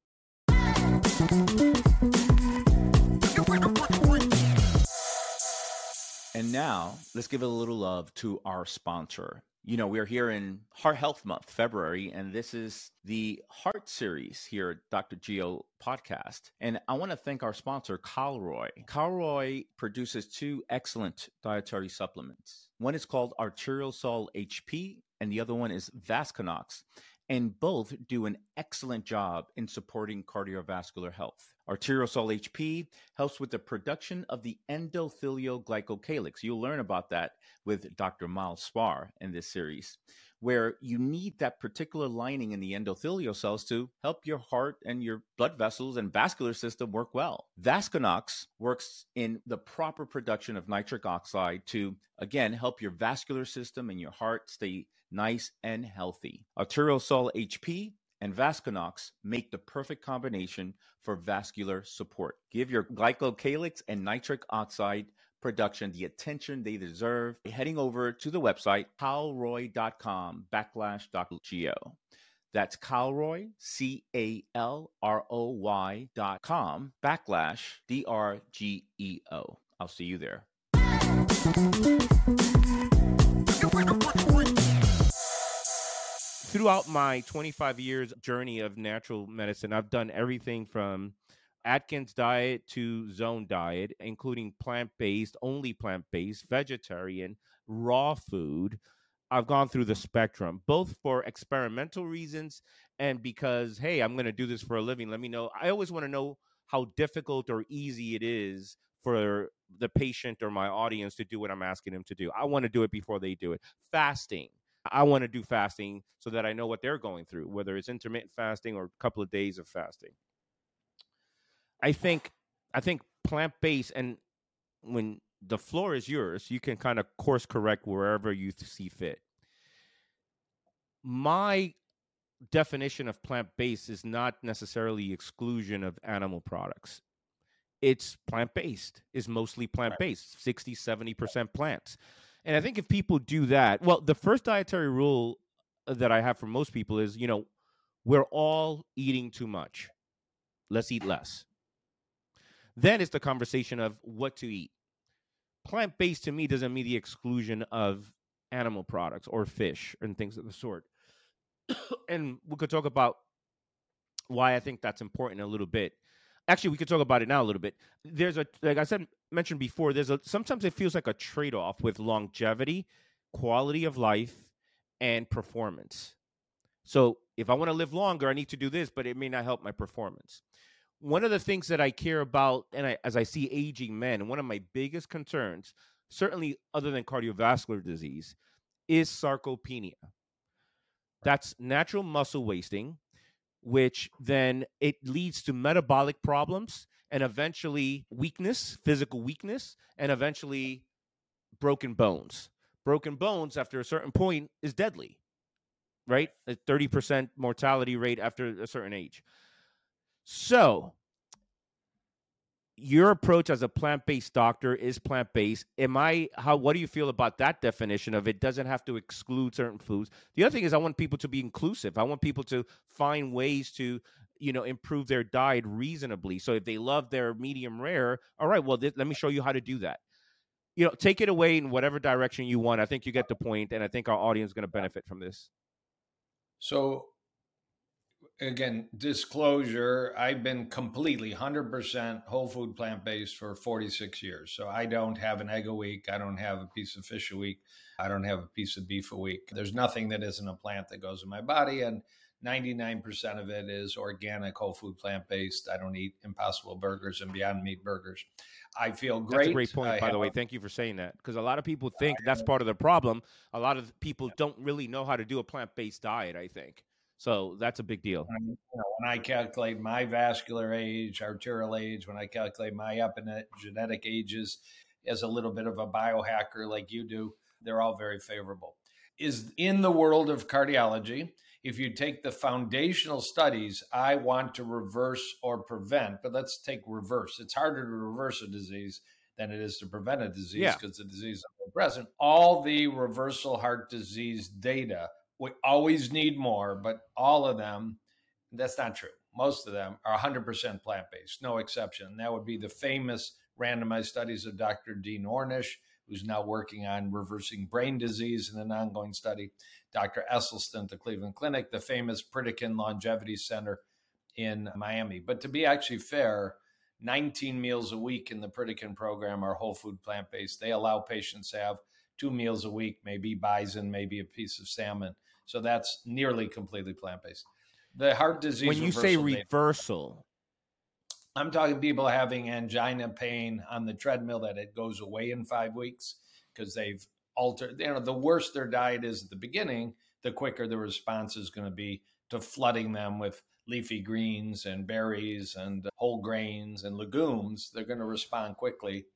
And now, let's give a little love to our sponsor. You know, we're here in Heart Health Month, February, and this is the Heart Series here at Dr. Geo Podcast. And I want to thank our sponsor, Calroy. Calroy produces two excellent dietary supplements. One is called Arteriosol HP, and the other one is Vasconox. And both do an excellent job in supporting cardiovascular health. Arteriosol HP helps with the production of the endothelial glycocalyx. You'll learn about that with Dr. Miles Spar in this series, where you need that particular lining in the endothelial cells to help your heart and your blood vessels and vascular system work well. Vasconox works in the proper production of nitric oxide to, again, help your vascular system and your heart stay nice and healthy. Arteriosol HP and Vasconox make the perfect combination for vascular support. Give your glycocalyx and nitric oxide production the attention they deserve. Heading over to the website, calroy.com/Dr. Geo. That's Calroy, calroy.com/DRGEO. I'll see you there. Throughout my 25 years journey of natural medicine, I've done everything from Atkins diet to zone diet, including plant-based, only plant-based, vegetarian, raw food. I've gone through the spectrum, both for experimental reasons and because, hey, I'm going to do this for a living. Let me know. I always want to know how difficult or easy it is for the patient or my audience to do what I'm asking them to do. I want to do it before they do it. Fasting. I want to do fasting so that I know what they're going through, whether it's intermittent fasting or a couple of days of fasting. I think plant-based, and when the floor is yours, you can kind of course correct wherever you see fit. My definition of plant-based is not necessarily exclusion of animal products. It's plant-based, is mostly plant-based, 60, 70% plants. And I think if people do that, well, the first dietary rule that I have for most people is, you know, we're all eating too much. Let's eat less. Then it's the conversation of what to eat. Plant-based to me doesn't mean the exclusion of animal products or fish and things of the sort. And we could talk about why I think that's important a little bit. Actually, we could talk about it now a little bit. There's a, like I said, mentioned before, there's a, sometimes it feels like a trade-off with longevity, quality of life, and performance. So if I want to live longer, I need to do this, but it may not help my performance. One of the things that I care about, and as I see aging men, one of my biggest concerns, certainly other than cardiovascular disease, is sarcopenia. That's natural muscle wasting, which then it leads to metabolic problems and eventually weakness, physical weakness, and eventually broken bones. Broken bones after a certain point is deadly, right? A 30% mortality rate after a certain age. So your approach as a plant-based doctor is plant-based. What do you feel about that definition of it doesn't have to exclude certain foods? The other thing is I want people to be inclusive. I want people to find ways to, you know, improve their diet reasonably. So if they love their medium rare, all right, well, let me show you how to do that. You know, take it away in whatever direction you want. I think you get the point, and I think our audience is going to benefit from this. So again, disclosure, I've been completely 100% whole food plant-based for 46 years. So I don't have an egg a week. I don't have a piece of fish a week. I don't have a piece of beef a week. There's nothing that isn't a plant that goes in my body. And 99% of it is organic, whole food plant-based. I don't eat Impossible Burgers and Beyond Meat burgers. I feel great. That's a great point, by the way. Thank you for saying that. Because a lot of people think that's part of the problem. A lot of people don't really know how to do a plant-based diet, I think. So that's a big deal. When I calculate my vascular age, arterial age, when I calculate my epigenetic ages as a little bit of a biohacker like you do, they're all very favorable. Is in the world of cardiology, if you take the foundational studies, I want to reverse or prevent, but let's take reverse. It's harder to reverse a disease than it is to prevent a disease because the disease is present. All the reversal heart disease data, we always need more, but all of them, that's not true. Most of them are 100% plant-based, no exception. And that would be the famous randomized studies of Dr. Dean Ornish, who's now working on reversing brain disease in an ongoing study. Dr. Esselstyn at the Cleveland Clinic, the famous Pritikin Longevity Center in Miami. But to be actually fair, 19 meals a week in the Pritikin program are whole food plant-based. They allow patients to have 2 meals a week, maybe bison, maybe a piece of salmon. So that's nearly completely plant-based. The heart disease. When you say reversal, I'm talking people having angina pain on the treadmill that it goes away in 5 weeks because they've altered. You know, the worse their diet is at the beginning, the quicker the response is going to be to flooding them with leafy greens and berries and whole grains and legumes. They're going to respond quickly.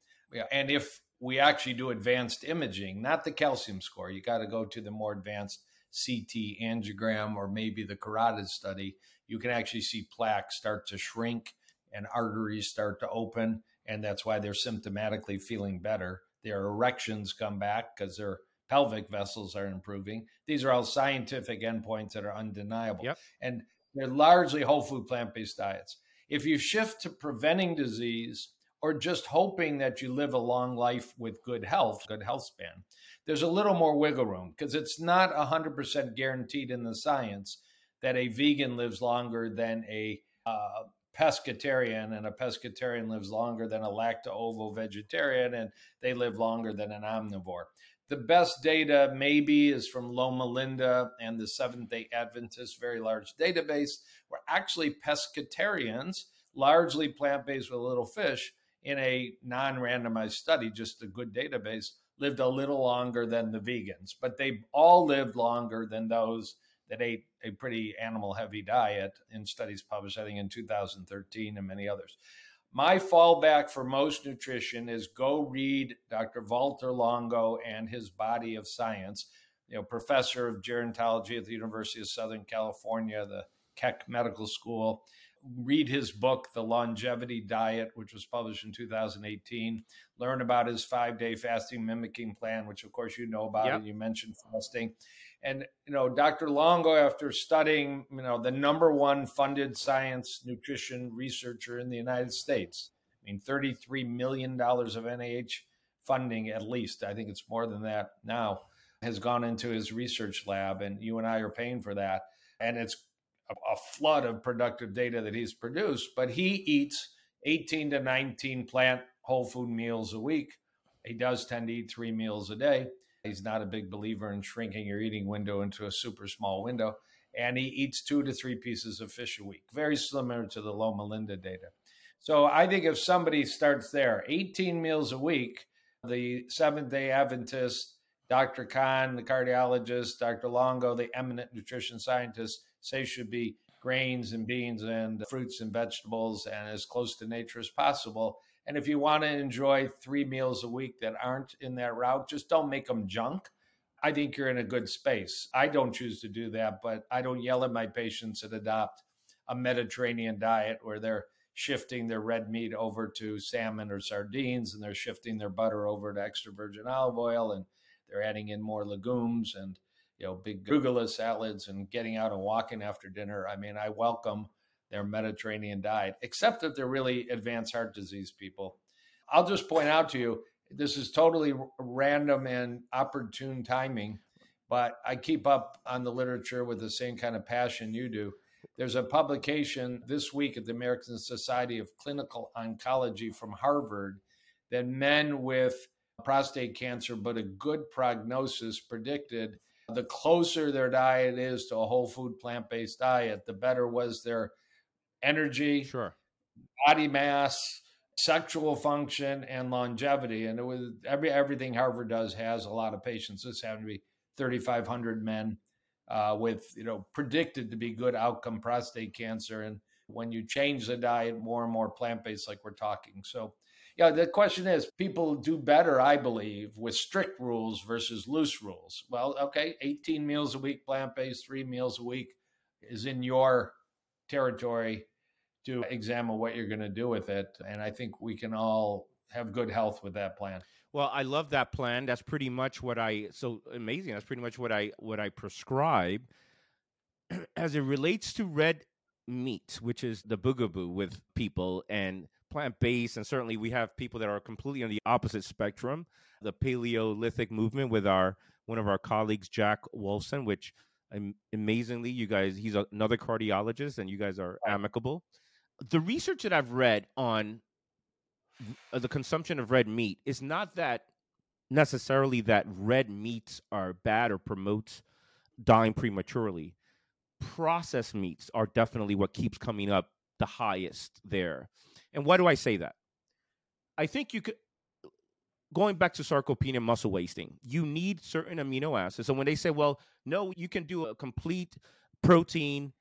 And if we actually do advanced imaging, not the calcium score, you got to go to the more advanced CT angiogram or maybe the carotid study, you can actually see plaques start to shrink and arteries start to open. And that's why they're symptomatically feeling better. Their erections come back because their pelvic vessels are improving. These are all scientific endpoints that are undeniable. Yep. And they're largely whole food plant-based diets. If you shift to preventing disease or just hoping that you live a long life with good health span, there's a little more wiggle room because it's not 100% guaranteed in the science that a vegan lives longer than a pescatarian, and a pescatarian lives longer than a lacto-ovo vegetarian, and they live longer than an omnivore. The best data maybe is from Loma Linda and the Seventh-day Adventist, very large database, where actually pescatarians, largely plant-based with a little fish, in a non-randomized study, just a good database, lived a little longer than the vegans, but they all lived longer than those that ate a pretty animal-heavy diet in studies published, I think, in 2013 and many others. My fallback for most nutrition is go read Dr. Walter Longo and his body of science, professor of gerontology at the University of Southern California, the Keck Medical School. Read his book, The Longevity Diet, which was published in 2018. Learn about his 5-day fasting mimicking plan, which, of course, you know about, and you mentioned fasting. And, Dr. Longo, after studying, the number one funded science nutrition researcher in the United States, $33 million of NIH funding, at least. I think it's more than that now, has gone into his research lab, and you and I are paying for that. And it's a flood of productive data that he's produced, but he eats 18 to 19 plant whole food meals a week. He does tend to eat 3 meals a day. He's not a big believer in shrinking your eating window into a super small window. And he eats 2 to 3 pieces of fish a week, very similar to the Loma Linda data. So I think if somebody starts there, 18 meals a week, the Seventh-day Adventist, Dr. Kahn, the cardiologist, Dr. Longo, the eminent nutrition scientist, say should be grains and beans and fruits and vegetables and as close to nature as possible. And if you want to enjoy 3 meals a week that aren't in that route, just don't make them junk. I think you're in a good space. I don't choose to do that, but I don't yell at my patients that adopt a Mediterranean diet where they're shifting their red meat over to salmon or sardines, and they're shifting their butter over to extra virgin olive oil, and they're adding in more legumes and big arugula salads and getting out and walking after dinner. I welcome their Mediterranean diet, except that they're really advanced heart disease people. I'll just point out to you, this is totally random and opportune timing, but I keep up on the literature with the same kind of passion you do. There's a publication this week at the American Society of Clinical Oncology from Harvard that men with prostate cancer, but a good prognosis, predicted the closer their diet is to a whole food plant-based diet, the better was their energy, body mass, sexual function, and longevity. And it was everything Harvard does has a lot of patients. This happened to be 3,500 men with predicted to be good outcome prostate cancer. And when you change the diet, more and more plant-based, like we're talking. So the question is, people do better, I believe, with strict rules versus loose rules. Well, okay, 18 meals a week, plant-based, 3 meals a week is in your territory to examine what you're going to do with it. And I think we can all have good health with that plan. Well, I love that plan. That's pretty much That's pretty much what I prescribe. As it relates to red meat, which is the boogaboo with people, and plant-based, and certainly we have people that are completely on the opposite spectrum, the Paleolithic movement with one of our colleagues, Jack Wolfson, which amazingly, you guys, he's another cardiologist, and you guys are amicable. The research that I've read on the consumption of red meat is not that necessarily that red meats are bad or promotes dying prematurely. Processed meats are definitely what keeps coming up the highest there. And why do I say that? I think you could, going back to sarcopenia, muscle wasting, you need certain amino acids. So when they say, well, no, you can do a complete protein,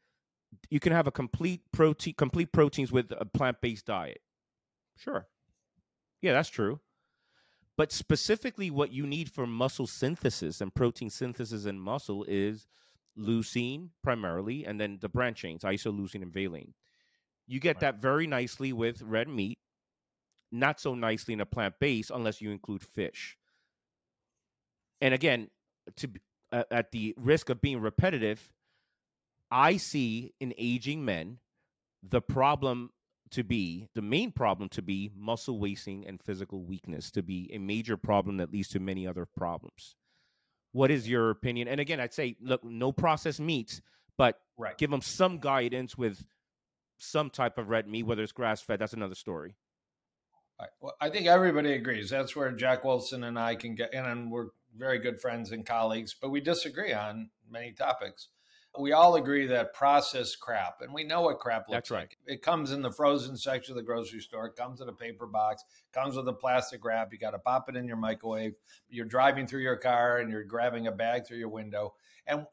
you can have a complete proteins with a plant-based diet. Sure. Yeah, that's true. But specifically what you need for muscle synthesis and protein synthesis in muscle is leucine primarily, and then the branch chains, isoleucine and valine. You get that very nicely with red meat, not so nicely in a plant-based unless you include fish. And again, at the risk of being repetitive, I see in aging men the main problem to be muscle wasting and physical weakness, to be a major problem that leads to many other problems. What is your opinion? And again, I'd say, look, no processed meats, but give them some guidance with some type of red meat, whether it's grass-fed. That's another story. All right. Well, I think everybody agrees. That's where Jack Wilson and I can get in, and we're very good friends and colleagues, but we disagree on many topics. We all agree that processed crap, and we know what crap looks like. It comes in the frozen section of the grocery store. It comes in a paper box. It comes with a plastic wrap. You got to pop it in your microwave. You're driving through your car, and you're grabbing a bag through your window. And,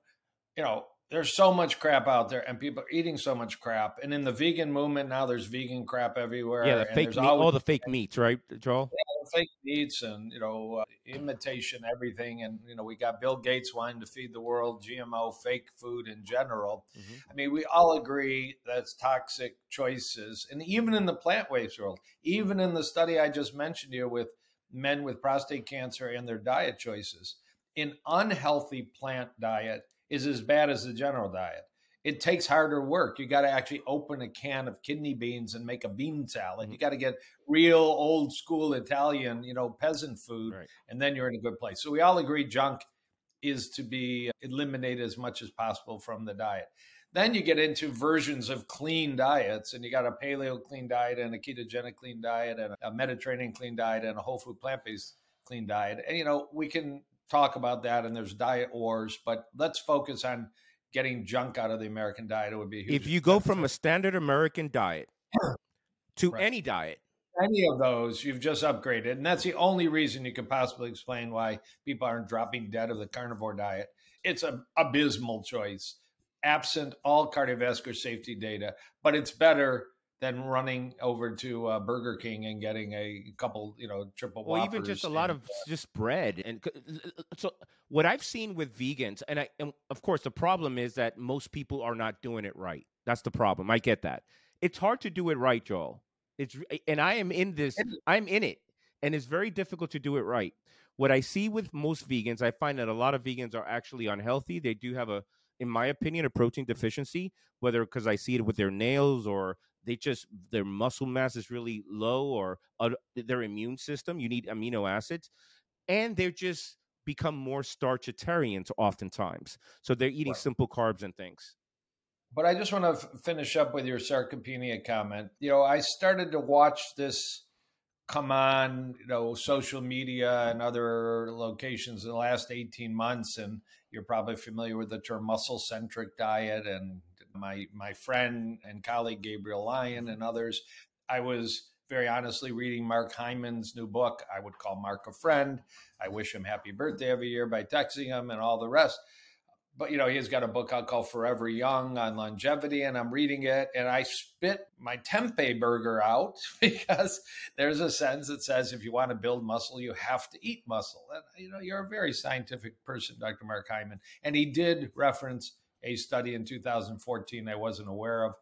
you know, there's so much crap out there, and people are eating so much crap. And in the vegan movement now, there's vegan crap everywhere. Yeah, all the fake meats, right, Joel? Yeah, fake meats and, you know, imitation everything. And, you know, we got Bill Gates wanting to feed the world GMO fake food in general. Mm-hmm. I mean, we all agree that's toxic choices. And even in the plant waste world, even in the study I just mentioned here with men with prostate cancer and their diet choices, an unhealthy plant diet is as bad as the general diet. It takes harder work. You got to actually open a can of kidney beans and make a bean salad. You got to get real old school Italian, you know, peasant food, right, and then you're in a good place. So we all agree junk is to be eliminated as much as possible from the diet. Then you get into versions of clean diets, and you got a paleo clean diet and a ketogenic clean diet and a Mediterranean clean diet and a whole food plant-based clean diet. And, you know, we can talk about that, and there's diet wars, but let's focus on getting junk out of the American diet. It would be huge. If you go from a standard American diet to any diet, any of those, you've just upgraded. And that's the only reason you could possibly explain why people aren't dropping dead of the carnivore diet. It's an abysmal choice, absent all cardiovascular safety data, but it's better than running over to Burger King and getting a couple, you know, triple Whoppers. Well, even just a lot of just bread. And so what I've seen with vegans, and of course, the problem is that most people are not doing it right. That's the problem. I get that. It's hard to do it right, Joel. And I am in this. I'm in it. And it's very difficult to do it right. What I see with most vegans, I find that a lot of vegans are actually unhealthy. They do have in my opinion, a protein deficiency, whether because I see it with their nails or their muscle mass is really low, or their immune system. You need amino acids, and they're just become more starchitarians oftentimes. So they're eating simple carbs and things. But I just want to finish up with your sarcopenia comment. You know, I started to watch this come on, you know, social media and other locations in the last 18 months. And you're probably familiar with the term muscle-centric diet. And my friend and colleague, Gabriel Lyon, and others, I was very honestly reading Mark Hyman's new book. I would call Mark a friend. I wish him happy birthday every year by texting him and all the rest. But, you know, he's got a book I'll call Forever Young on longevity, and I'm reading it, and I spit my tempeh burger out because there's a sentence that says, if you want to build muscle, you have to eat muscle. And, you know, you're a very scientific person, Dr. Mark Hyman. And he did reference a study in 2014 I wasn't aware of,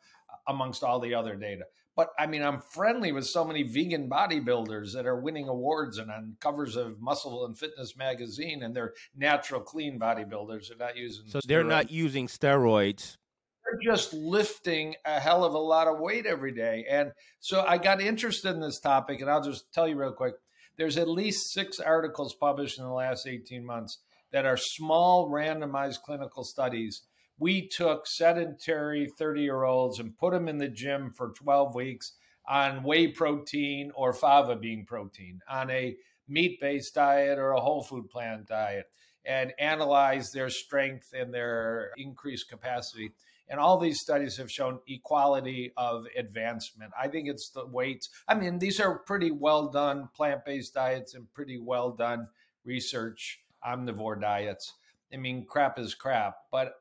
amongst all the other data. But, I mean, I'm friendly with so many vegan bodybuilders that are winning awards and on covers of Muscle and Fitness magazine, and they're natural, clean bodybuilders. They're not using steroids. So they're not using steroids. They're just lifting a hell of a lot of weight every day. And so I got interested in this topic, and I'll just tell you real quick. There's at least 6 articles published in the last 18 months that are small, randomized clinical studies. We took sedentary 30-year-olds and put them in the gym for 12 weeks on whey protein or fava bean protein, on a meat-based diet or a whole food plant diet, and analyzed their strength and their increased capacity. And all these studies have shown equality of advancement. I think it's the weights. I mean, these are pretty well-done plant-based diets and pretty well-done research omnivore diets. I mean, crap is crap, but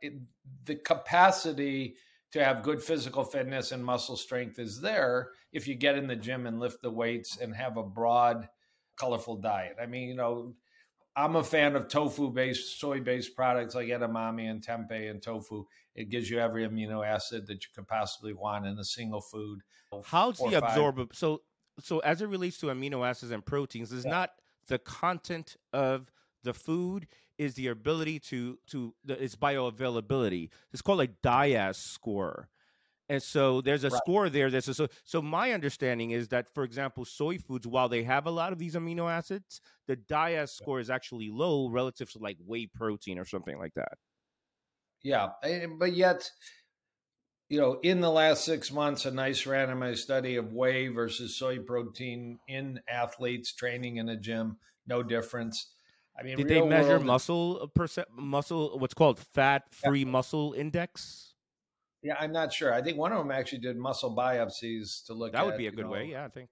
the capacity to have good physical fitness and muscle strength is there if you get in the gym and lift the weights and have a broad, colorful diet. I mean, you know, I'm a fan of tofu-based, soy-based products like edamame and tempeh and tofu. It gives you every amino acid that you could possibly want in a single food. How's the absorb? So as it relates to amino acids and proteins, it's not the content of the food, is the ability to its bioavailability. It's called a DIAS score. And so there's a score there. So my understanding is that, for example, soy foods, while they have a lot of these amino acids, the DIAS score is actually low relative to like whey protein or something like that. Yeah, but yet in the last 6 months, a nice randomized study of whey versus soy protein in athletes training in a gym, no difference. I mean, did they measure muscle, what's called fat-free muscle index? Yeah, I'm not sure. I think one of them actually did muscle biopsies to look at. That would be a good way, yeah, I think.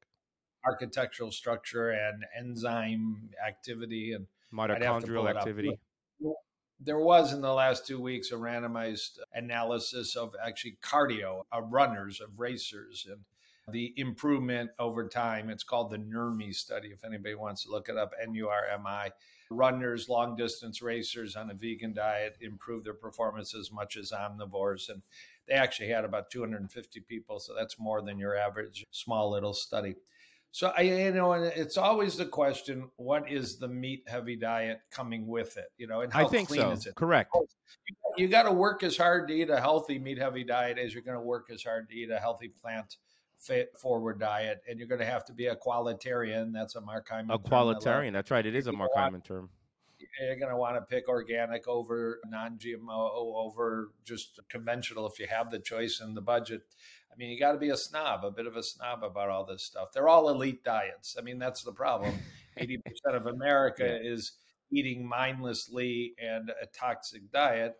Architectural structure and enzyme activity and mitochondrial activity. There was in the last 2 weeks a randomized analysis of actually cardio of runners, of racers, and the improvement over time. It's called the NURMI study, if anybody wants to look it up, NURMI. Runners, long-distance racers on a vegan diet improve their performance as much as omnivores. And they actually had about 250 people, so that's more than your average small little study. So, it's always the question, what is the meat-heavy diet coming with it? And how clean is it? Correct. You got to work as hard to eat a healthy meat-heavy diet as you're going to work as hard to eat a healthy plant-forward diet. And you're going to have to be a qualitarian. That's a Mark Hyman term. A qualitarian. That's right. It is a Mark Hyman term. You're going to want to pick organic over non-GMO over just conventional if you have the choice and the budget. I mean, you got to be a bit of a snob about all this stuff. They're all elite diets. I mean, that's the problem. 80% of America is eating mindlessly and a toxic diet.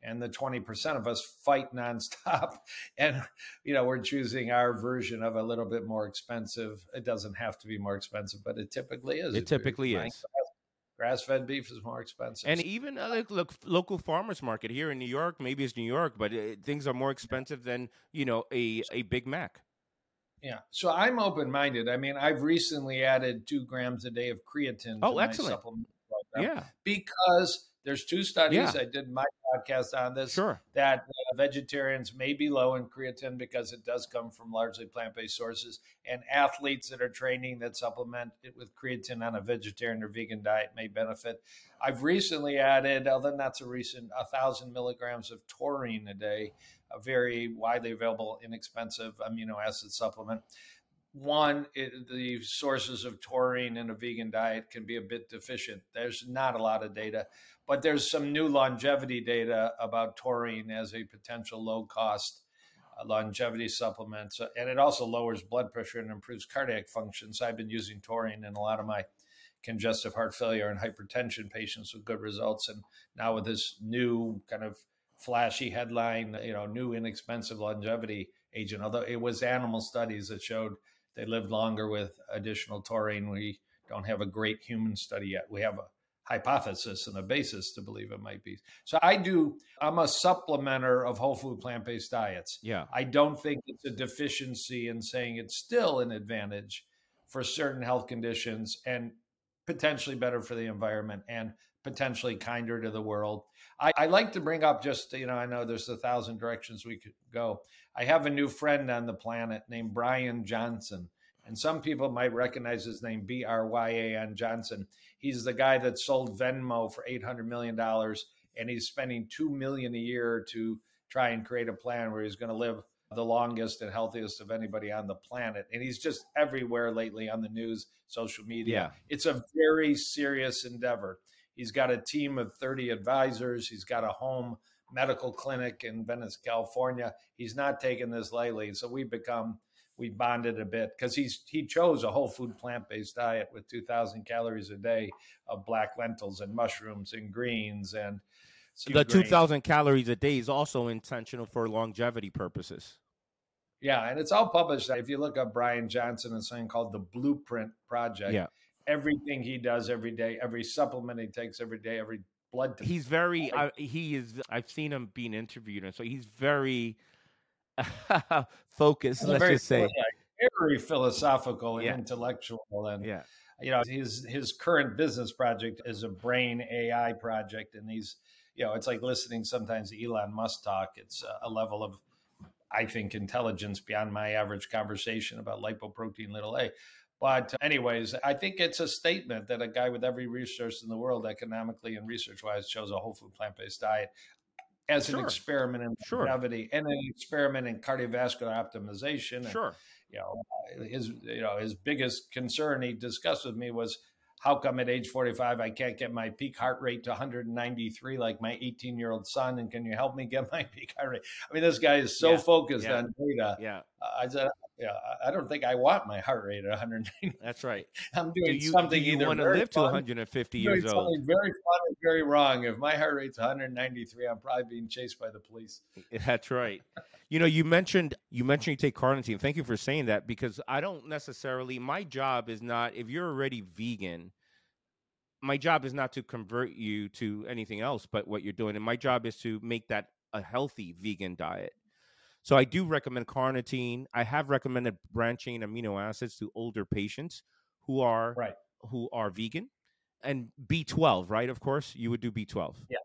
And the 20% of us fight nonstop. And, we're choosing our version of a little bit more expensive. It doesn't have to be more expensive, but it typically is. It typically is. Grass-fed beef is more expensive. And even local farmers market here in New York, maybe it's New York, but things are more expensive than, a Big Mac. Yeah. So I'm open-minded. I mean, I've recently added 2 grams a day of creatine to my supplement program. Yeah. Because there's 2 studies. Yeah. I did my podcast on this. Sure. That vegetarians may be low in creatine because it does come from largely plant-based sources, and athletes that are training that supplement it with creatine on a vegetarian or vegan diet may benefit. I've recently added, although not so recent, 1,000 milligrams of taurine a day, a very widely available, inexpensive amino acid supplement. The sources of taurine in a vegan diet can be a bit deficient. There's not a lot of data, but there's some new longevity data about taurine as a potential low-cost longevity supplement. So, and it also lowers blood pressure and improves cardiac function. So I've been using taurine in a lot of my congestive heart failure and hypertension patients with good results. And now with this new kind of flashy headline, new inexpensive longevity agent, although it was animal studies that showed they lived longer with additional taurine. We don't have a great human study yet. We have a hypothesis and a basis to believe it might be. So I'm a supplementer of whole food plant-based diets. Yeah. I don't think it's a deficiency in saying it's still an advantage for certain health conditions and potentially better for the environment and potentially kinder to the world. I like to bring up just, I know there's 1,000 directions we could go. I have a new friend on the planet named Brian Johnson. And some people might recognize his name, Bryan Johnson. He's the guy that sold Venmo for $800 million. And he's spending $2 million a year to try and create a plan where he's going to live the longest and healthiest of anybody on the planet. And he's just everywhere lately on the news, social media. Yeah. It's a very serious endeavor. He's got a team of 30 advisors. He's got a home medical clinic in Venice, California. He's not taking this lightly. So we bonded a bit because he chose a whole food plant-based diet with 2,000 calories a day of black lentils and mushrooms and greens. And the 2,000 calories a day is also intentional for longevity purposes. Yeah, and it's all published. If you look up Brian Johnson and something called the Blueprint Project, everything he does every day, every supplement he takes every day, every blood test. He's very, I've seen him being interviewed, and so he's very... focused, let's just say. Very philosophical and intellectual. And, his current business project is a brain AI project. And he's, it's like listening sometimes to Elon Musk talk. It's a level of, I think, intelligence beyond my average conversation about lipoprotein little a. But anyways, I think it's a statement that a guy with every resource in the world, economically and research-wise, chose a whole food plant-based diet as an experiment in longevity and an experiment in cardiovascular optimization. And, his biggest concern he discussed with me was How come at age 45, I can't get my peak heart rate to 193 like my 18-year-old son? And can you help me get my peak heart rate? I mean, this guy is so focused on data. Yeah. I said, I don't think I want my heart rate at 190. That's right. I'm doing something either. You want to live to 150 years old. Something very fun and very wrong. If my heart rate's 193, I'm probably being chased by the police. That's right. You know, you mentioned you take carnitine. Thank you for saying that, because I don't necessarily, my job is not, if you're already vegan, my job is not to convert you to anything else but what you're doing. And my job is to make that a healthy vegan diet. So I do recommend carnitine. I have recommended branched-chain amino acids to older patients who are vegan, and B12, right? Of course, you would do B12. Yeah, right.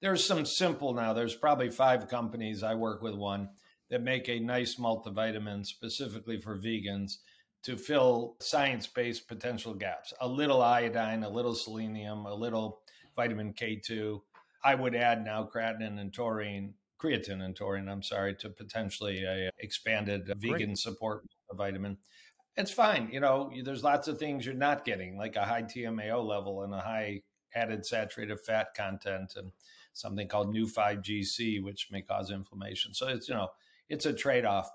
There's some simple now. There's probably 5 companies, I work with one, that make a nice multivitamin specifically for vegans to fill science-based potential gaps. A little iodine, a little selenium, a little vitamin K2. I would add now creatine and taurine, to potentially a expanded vegan support vitamin. It's fine. You know, there's lots of things you're not getting, like a high TMAO level and a high added saturated fat content and something called new 5GC, which may cause inflammation. So it's, you know, it's a trade-off.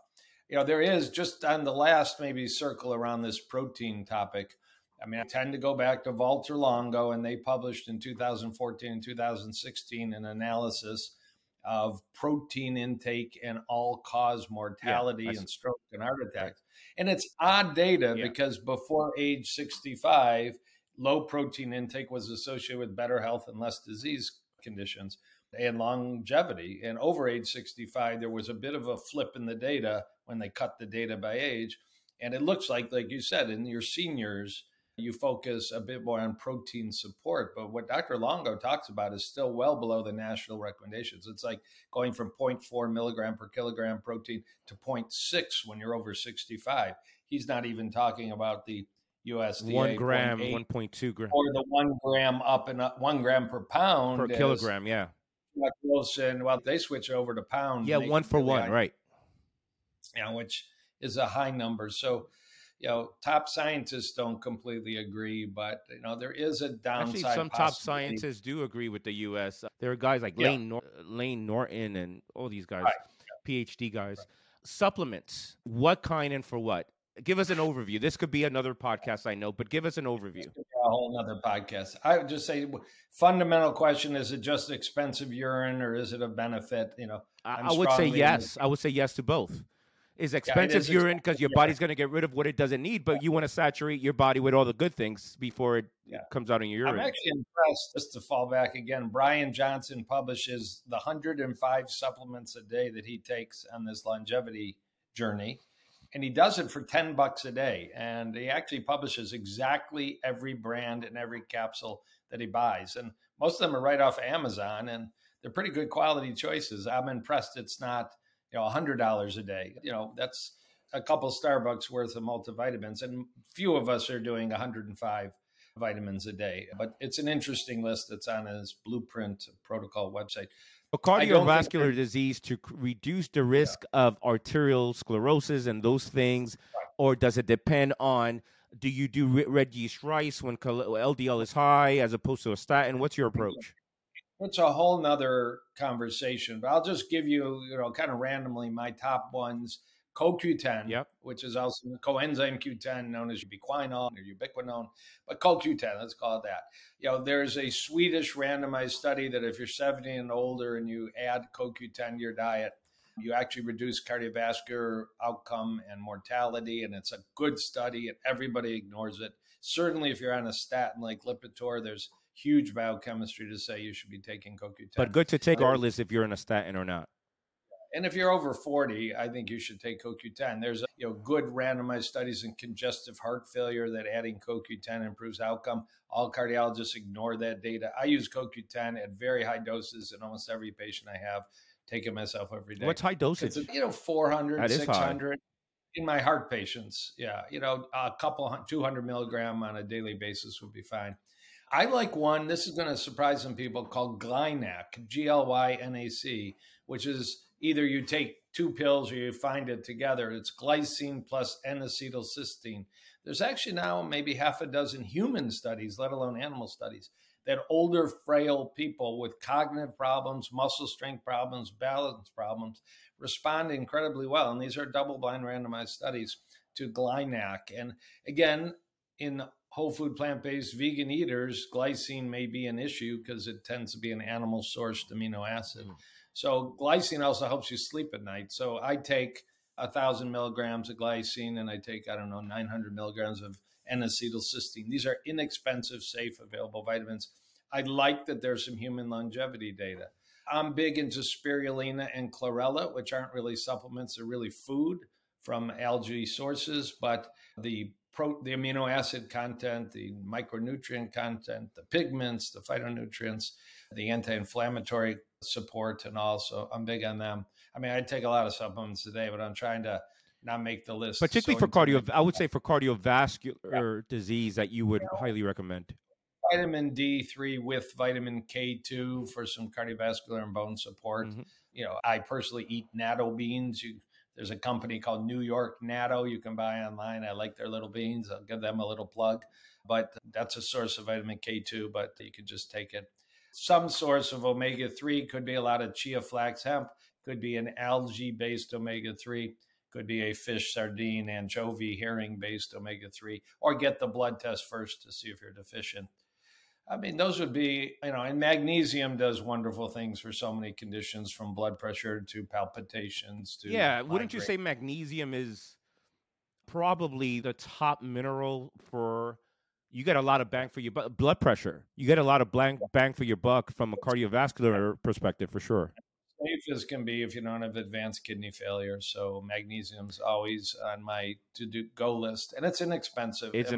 You know, there is just on the last maybe circle around this protein topic. I mean, I tend to go back to Walter Longo, and they published in 2014 and 2016 an analysis of protein intake and all-cause mortality and stroke and heart attacks. And it's odd data because before age 65, low protein intake was associated with better health and less disease conditions and longevity. And over age 65, there was a bit of a flip in the data when they cut the data by age. And it looks like you said, in your seniors, you focus a bit more on protein support, but what Dr. Longo talks about is still well below the national recommendations. It's like going from 0.4 milligram per kilogram protein to 0.6 when you're over 65. He's not even talking about the USDA 1 gram, 1.2 gram, or the 1 gram up and up, 1 gram per pound per kilogram. Yeah, Wilson. Well, they switch over to pound. Yeah, 1 for 1, right? Yeah, which is a high number. So, you know, top scientists don't completely agree, but, you know, there is a downside. Actually, some top scientists do agree with the U.S. There are guys like Lane Norton and all these guys, PhD guys. Right. Supplements, what kind and for what? Give us an overview. This could be another podcast, I know, but give us an overview. A whole another podcast. I would just say, fundamental question, is it just expensive urine or is it a benefit? You know, I would say yes. I would say yes to both. Is expensive urine because your body's going to get rid of what it doesn't need, but you want to saturate your body with all the good things before it comes out in your urine. I'm actually impressed, just to fall back again, Brian Johnson publishes the 105 supplements a day that he takes on this longevity journey, and he does it for $10 a day, and he actually publishes exactly every brand and every capsule that he buys, and most of them are right off Amazon, and they're pretty good quality choices. I'm impressed it's not $100 a day. You know, that's a couple Starbucks worth of multivitamins. And few of us are doing 105 vitamins a day. But it's an interesting list that's on his Blueprint Protocol website. But cardiovascular disease, to reduce the risk of arterial sclerosis and those things, or does it depend on, do you do red yeast rice when LDL is high as opposed to a statin? What's your approach? It's a whole nother conversation, but I'll just give you, kind of randomly my top ones. CoQ10, which is also coenzyme Q10, known as ubiquinone or ubiquinone, but CoQ10, let's call it that. You know, there's a Swedish randomized study that if you're 70 and older and you add CoQ10 to your diet, you actually reduce cardiovascular outcome and mortality, and it's a good study, and everybody ignores it. Certainly, if you're on a statin like Lipitor, there's huge biochemistry to say you should be taking CoQ10. But good to take regardless if you're in a statin or not. And if you're over 40, I think you should take CoQ10. There's good randomized studies in congestive heart failure that adding CoQ10 improves outcome. All cardiologists ignore that data. I use CoQ10 at very high doses in almost every patient I have, taking myself every day. What's high dosage? It's, 400, 600. High. In my heart patients, a couple, 200 milligram on a daily basis would be fine. I like one, this is going to surprise some people, called Glynac, Glynac, which is either you take two pills or you find it together. It's glycine plus N-acetylcysteine. There's actually now maybe half a dozen human studies, let alone animal studies, that older, frail people with cognitive problems, muscle strength problems, balance problems respond incredibly well. And these are double-blind randomized studies to Glynac. And again, in whole food, plant-based vegan eaters, glycine may be an issue because it tends to be an animal-sourced amino acid. So glycine also helps you sleep at night. So I take 1,000 milligrams of glycine and I take, 900 milligrams of N-acetylcysteine. These are inexpensive, safe, available vitamins. I like that there's some human longevity data. I'm big into spirulina and chlorella, which aren't really supplements. They're really food from algae sources, but the amino acid content, the micronutrient content, the pigments, the phytonutrients, the anti-inflammatory support, and also I'm big on them. I take a lot of supplements today, but I'm trying to not make the list. Particularly so for cardiovascular disease that you would highly recommend. Vitamin D3 with vitamin K2 for some cardiovascular and bone support. Mm-hmm. I personally eat natto beans. There's a company called New York Natto you can buy online. I like their little beans. I'll give them a little plug. But that's a source of vitamin K2, but you could just take it. Some source of omega-3 could be a lot of chia, flax, hemp, could be an algae-based omega-3, could be a fish, sardine, anchovy, herring-based omega-3, or get the blood test first to see if you're deficient. Those would be, and magnesium does wonderful things for so many conditions, from blood pressure to palpitations to... Yeah, wouldn't you say magnesium is probably the top mineral for... You get a lot of bang for your blood pressure. You get a lot of bang for your buck from a cardiovascular perspective, for sure. Safe as can be if you don't have advanced kidney failure. So magnesium's always on my to-go list, and it's inexpensive. It's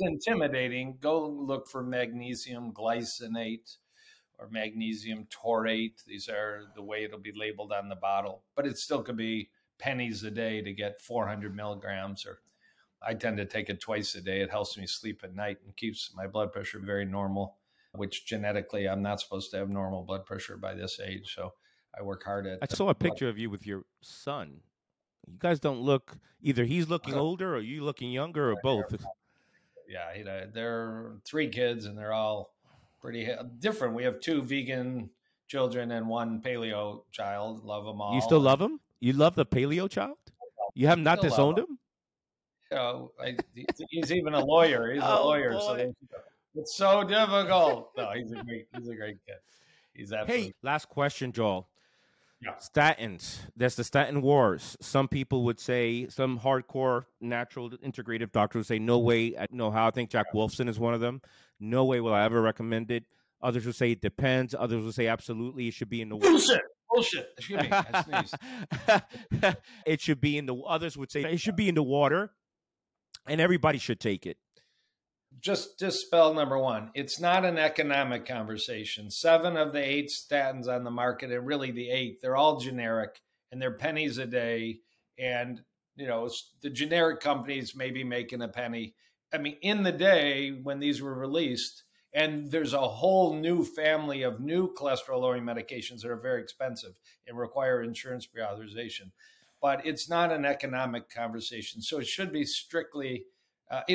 intimidating. Go look for magnesium glycinate or magnesium taurate. These are the way it'll be labeled on the bottle, but it still could be pennies a day to get 400 milligrams or. I tend to take it twice a day. It helps me sleep at night and keeps my blood pressure very normal, which genetically I'm not supposed to have normal blood pressure by this age. So I work hard at it. I saw a picture of you with your son. You guys don't look, either he's looking older or you looking younger or both. Yeah, there are three kids and they're all pretty different. We have two vegan children and one paleo child. Love them all. You still love him? You love the paleo child? You have not disowned him? He's even a lawyer. He's a lawyer, boy. It's so difficult. No, he's a great kid. He's absolutely. Hey, last question, Joel. Yeah. Statins. That's the statin wars. Some people would say, some hardcore natural integrative doctors would say, no way. I know how. I think Jack Wolfson is one of them. No way will I ever recommend it. Others will say it depends. Others will say absolutely it should be in the world. Bullshit. Excuse me. I sneezed. It should be in the. Others would say it should be in the water. And everybody should take it. Just dispel number one. It's not an economic conversation. 7 of the 8 statins on the market, and really the 8, they're all generic and they're pennies a day. And, the generic companies may be making a penny. In the day when these were released, and there's a whole new family of new cholesterol-lowering medications that are very expensive and require insurance pre-authorization. But it's not an economic conversation. So it should be strictly, at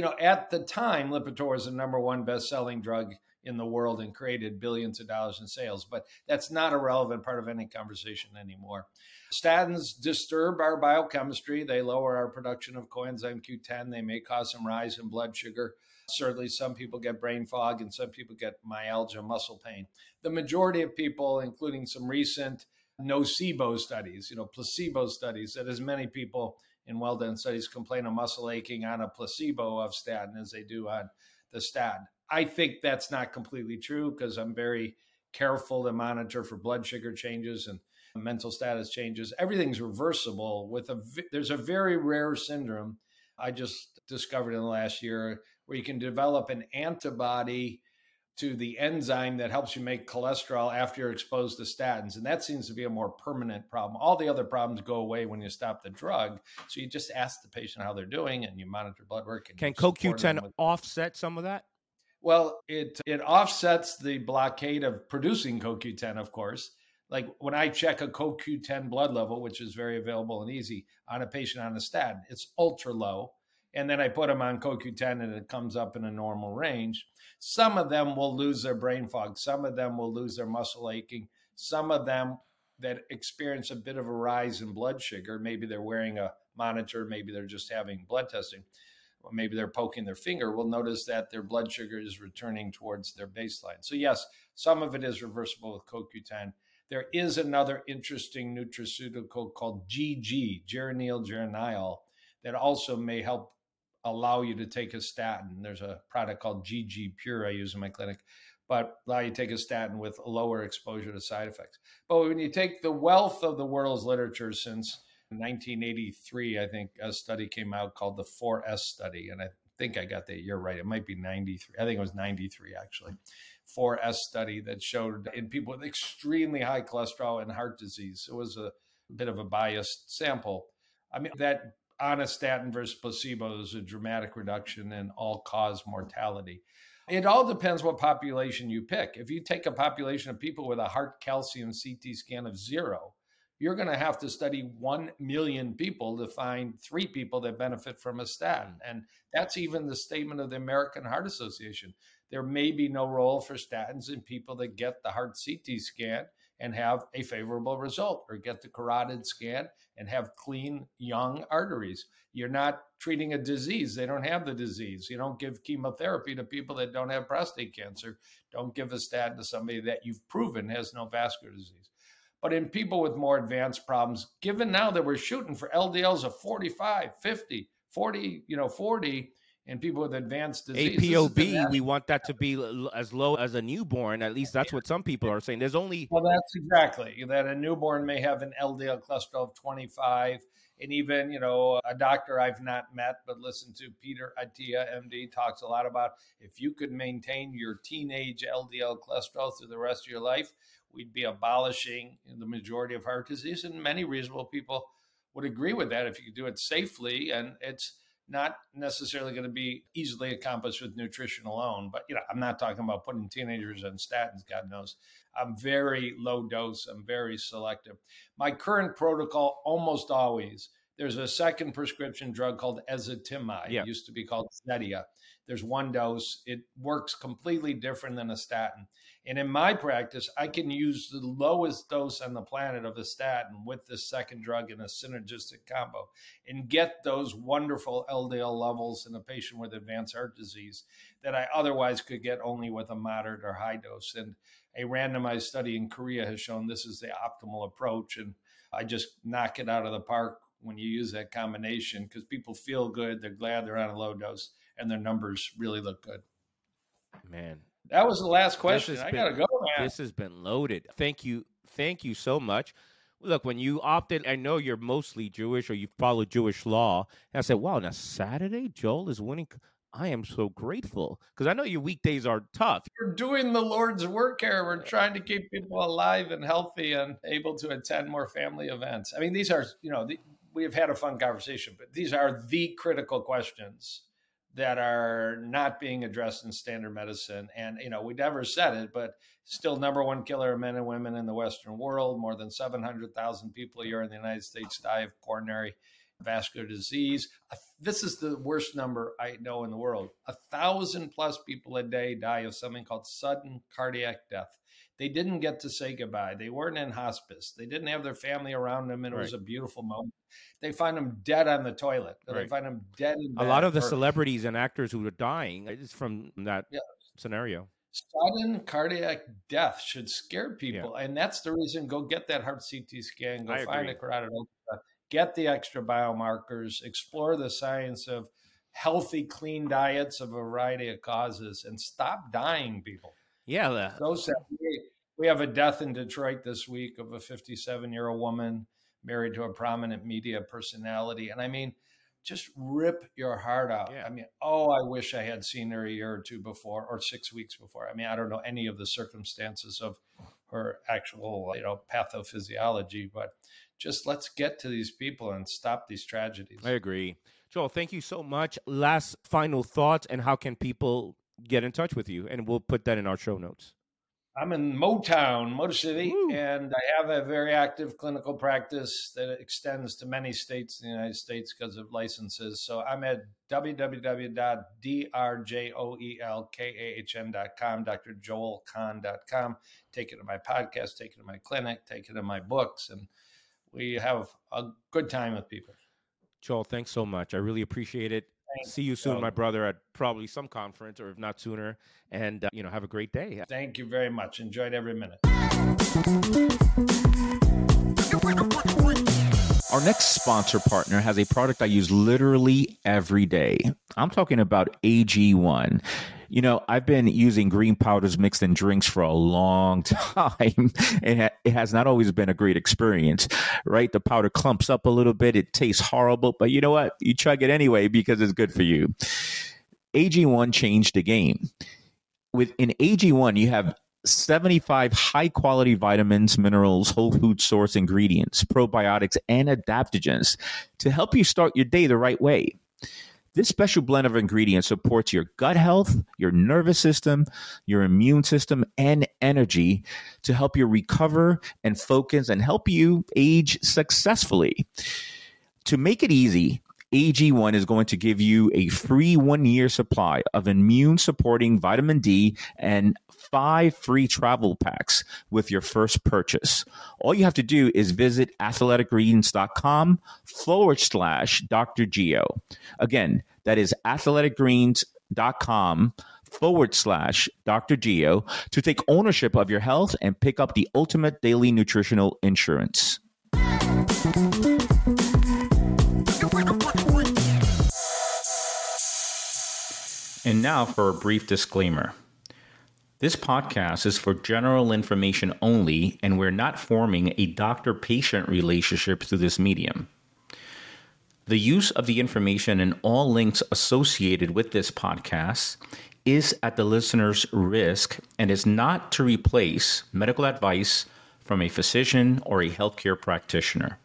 the time, Lipitor was the number one best-selling drug in the world and created billions of dollars in sales. But that's not a relevant part of any conversation anymore. Statins disturb our biochemistry. They lower our production of coenzyme Q10. They may cause some rise in blood sugar. Certainly, some people get brain fog and some people get myalgia, muscle pain. The majority of people, including some recent nocebo studies, placebo studies, that as many people in well-done studies complain of muscle aching on a placebo of statin as they do on the statin. I think that's not completely true because I'm very careful to monitor for blood sugar changes and mental status changes. Everything's reversible. There's a very rare syndrome I just discovered in the last year where you can develop an antibody to the enzyme that helps you make cholesterol after you're exposed to statins. And that seems to be a more permanent problem. All the other problems go away when you stop the drug. So you just ask the patient how they're doing and you monitor blood work. Can CoQ10 offset some of that? Well, it offsets the blockade of producing CoQ10, of course. like when I check a CoQ10 blood level, which is very available and easy on a patient on a statin, it's ultra low. And then I put them on CoQ10 and it comes up in a normal range. Some of them will lose their brain fog. Some of them will lose their muscle aching. Some of them that experience a bit of a rise in blood sugar, maybe they're wearing a monitor, maybe they're just having blood testing, or maybe they're poking their finger, will notice that their blood sugar is returning towards their baseline. So yes, some of it is reversible with CoQ10. There is another interesting nutraceutical called GG, geraniol, that also may help allow you to take a statin. There's a product called GG Pure I use in my clinic, but allow you to take a statin with lower exposure to side effects. But when you take the wealth of the world's literature since 1983, I think a study came out called the 4S study. And I think I got that year right. It might be 93. I think it was 93, actually. 4S study that showed in people with extremely high cholesterol and heart disease. It was a bit of a biased sample. I mean, that on a statin versus placebo is a dramatic reduction in all-cause mortality. It all depends what population you pick. If you take a population of people with a heart calcium CT scan of 0, you're going to have to study 1 million people to find 3 people that benefit from a statin. And that's even the statement of the American Heart Association. There may be no role for statins in people that get the heart CT scan and have a favorable result, or get the carotid scan and have clean, young arteries. You're not treating a disease. They don't have the disease. You don't give chemotherapy to people that don't have prostate cancer. Don't give a statin to somebody that you've proven has no vascular disease. But in people with more advanced problems, given now that we're shooting for LDLs of 45, 50, 40, 40, and people with advanced disease. APOB, we want that to be as low as a newborn. At least that's what some people are saying. There's only... Well, that's exactly. That a newborn may have an LDL cholesterol of 25. And even, a doctor I've not met, but listened to, Peter Attia, MD, talks a lot about if you could maintain your teenage LDL cholesterol through the rest of your life, we'd be abolishing the majority of heart disease. And many reasonable people would agree with that if you could do it safely. And it's not necessarily going to be easily accomplished with nutrition alone. But, I'm not talking about putting teenagers on statins, God knows. I'm very low dose. I'm very selective. My current protocol, almost always, there's a second prescription drug called ezetimibe. Yeah. It used to be called Zetia. There's one dose. It works completely different than a statin. And in my practice, I can use the lowest dose on the planet of a statin with this second drug in a synergistic combo and get those wonderful LDL levels in a patient with advanced heart disease that I otherwise could get only with a moderate or high dose. And a randomized study in Korea has shown this is the optimal approach. And I just knock it out of the park when you use that combination, because people feel good, they're glad they're on a low dose, and their numbers really look good. Man, that was the last question. I gotta go, man. This has been loaded. Thank you so much. Look, when you opted, I know you're mostly Jewish or you follow Jewish law. And I said, wow, now Saturday, Joel is winning. I am so grateful, because I know your weekdays are tough. You're doing the Lord's work here. We're trying to keep people alive and healthy and able to attend more family events. I mean, these are, we have had a fun conversation, but these are the critical questions that are not being addressed in standard medicine. And, we never said it, but still number one killer of men and women in the Western world. More than 700,000 people a year in the United States die of coronary vascular disease. This is the worst number I know in the world. 1,000+ people a day die of something called sudden cardiac death. They didn't get to say goodbye. They weren't in hospice. They didn't have their family around them, and it was a beautiful moment. They find them dead on the toilet. They find them dead in bed. A lot of the celebrities and actors who are dying is from that scenario. Sudden cardiac death should scare people, and that's the reason. Go get that heart CT scan. Go find a carotid ultrasound. Get the extra biomarkers, explore the science of healthy, clean diets of a variety of causes, and stop dying, people. Yeah. We have a death in Detroit this week of a 57-year-old woman married to a prominent media personality. And I mean, just rip your heart out. Yeah. I mean, I wish I had seen her a year or two before, or 6 weeks before. I mean, I don't know any of the circumstances of her actual, pathophysiology, but just let's get to these people and stop these tragedies. I agree. Joel, thank you so much. Last final thoughts, and how can people get in touch with you? And we'll put that in our show notes. I'm in Motown, Motor City, and I have a very active clinical practice that extends to many states in the United States because of licenses. So I'm at www.drjoelkahn.com, drjoelkahn.com. Take it to my podcast, take it to my clinic, take it to my books, and we have a good time with people. Joel, thanks so much. I really appreciate it. Thanks. See you soon, my brother, at probably some conference, or if not sooner. And, have a great day. Thank you very much. Enjoyed every minute. Our next sponsor partner has a product I use literally every day. I'm talking about AG1. I've been using green powders mixed in drinks for a long time, and it has not always been a great experience, right? The powder clumps up a little bit. It tastes horrible, but you know what? You chug it anyway because it's good for you. AG1 changed the game. Within AG1, you have 75 high-quality vitamins, minerals, whole food source ingredients, probiotics, and adaptogens to help you start your day the right way. This special blend of ingredients supports your gut health, your nervous system, your immune system, and energy to help you recover and focus and help you age successfully. To make it easy, AG1 is going to give you a free 1-year supply of immune-supporting vitamin D and 5 free travel packs with your first purchase. All you have to do is visit athleticgreens.com/Dr. Geo. Again, that is athleticgreens.com/Dr. Geo to take ownership of your health and pick up the ultimate daily nutritional insurance. And now for a brief disclaimer. This podcast is for general information only, and we're not forming a doctor-patient relationship through this medium. The use of the information and all links associated with this podcast is at the listener's risk and is not to replace medical advice from a physician or a healthcare practitioner.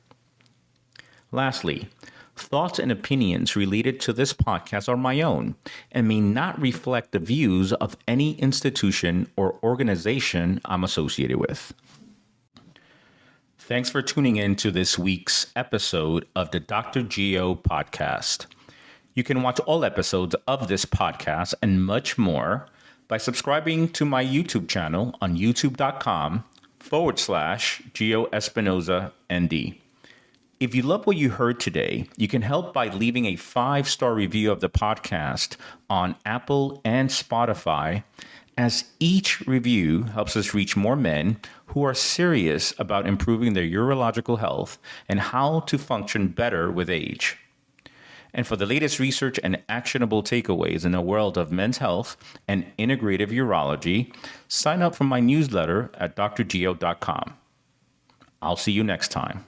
Lastly, thoughts and opinions related to this podcast are my own and may not reflect the views of any institution or organization I'm associated with. Thanks for tuning in to this week's episode of the Dr. Geo podcast. You can watch all episodes of this podcast and much more by subscribing to my YouTube channel on youtube.com/Geo Espinoza ND. If you love what you heard today, you can help by leaving a 5-star review of the podcast on Apple and Spotify, as each review helps us reach more men who are serious about improving their urological health and how to function better with age. And for the latest research and actionable takeaways in the world of men's health and integrative urology, sign up for my newsletter at drgeo.com. I'll see you next time.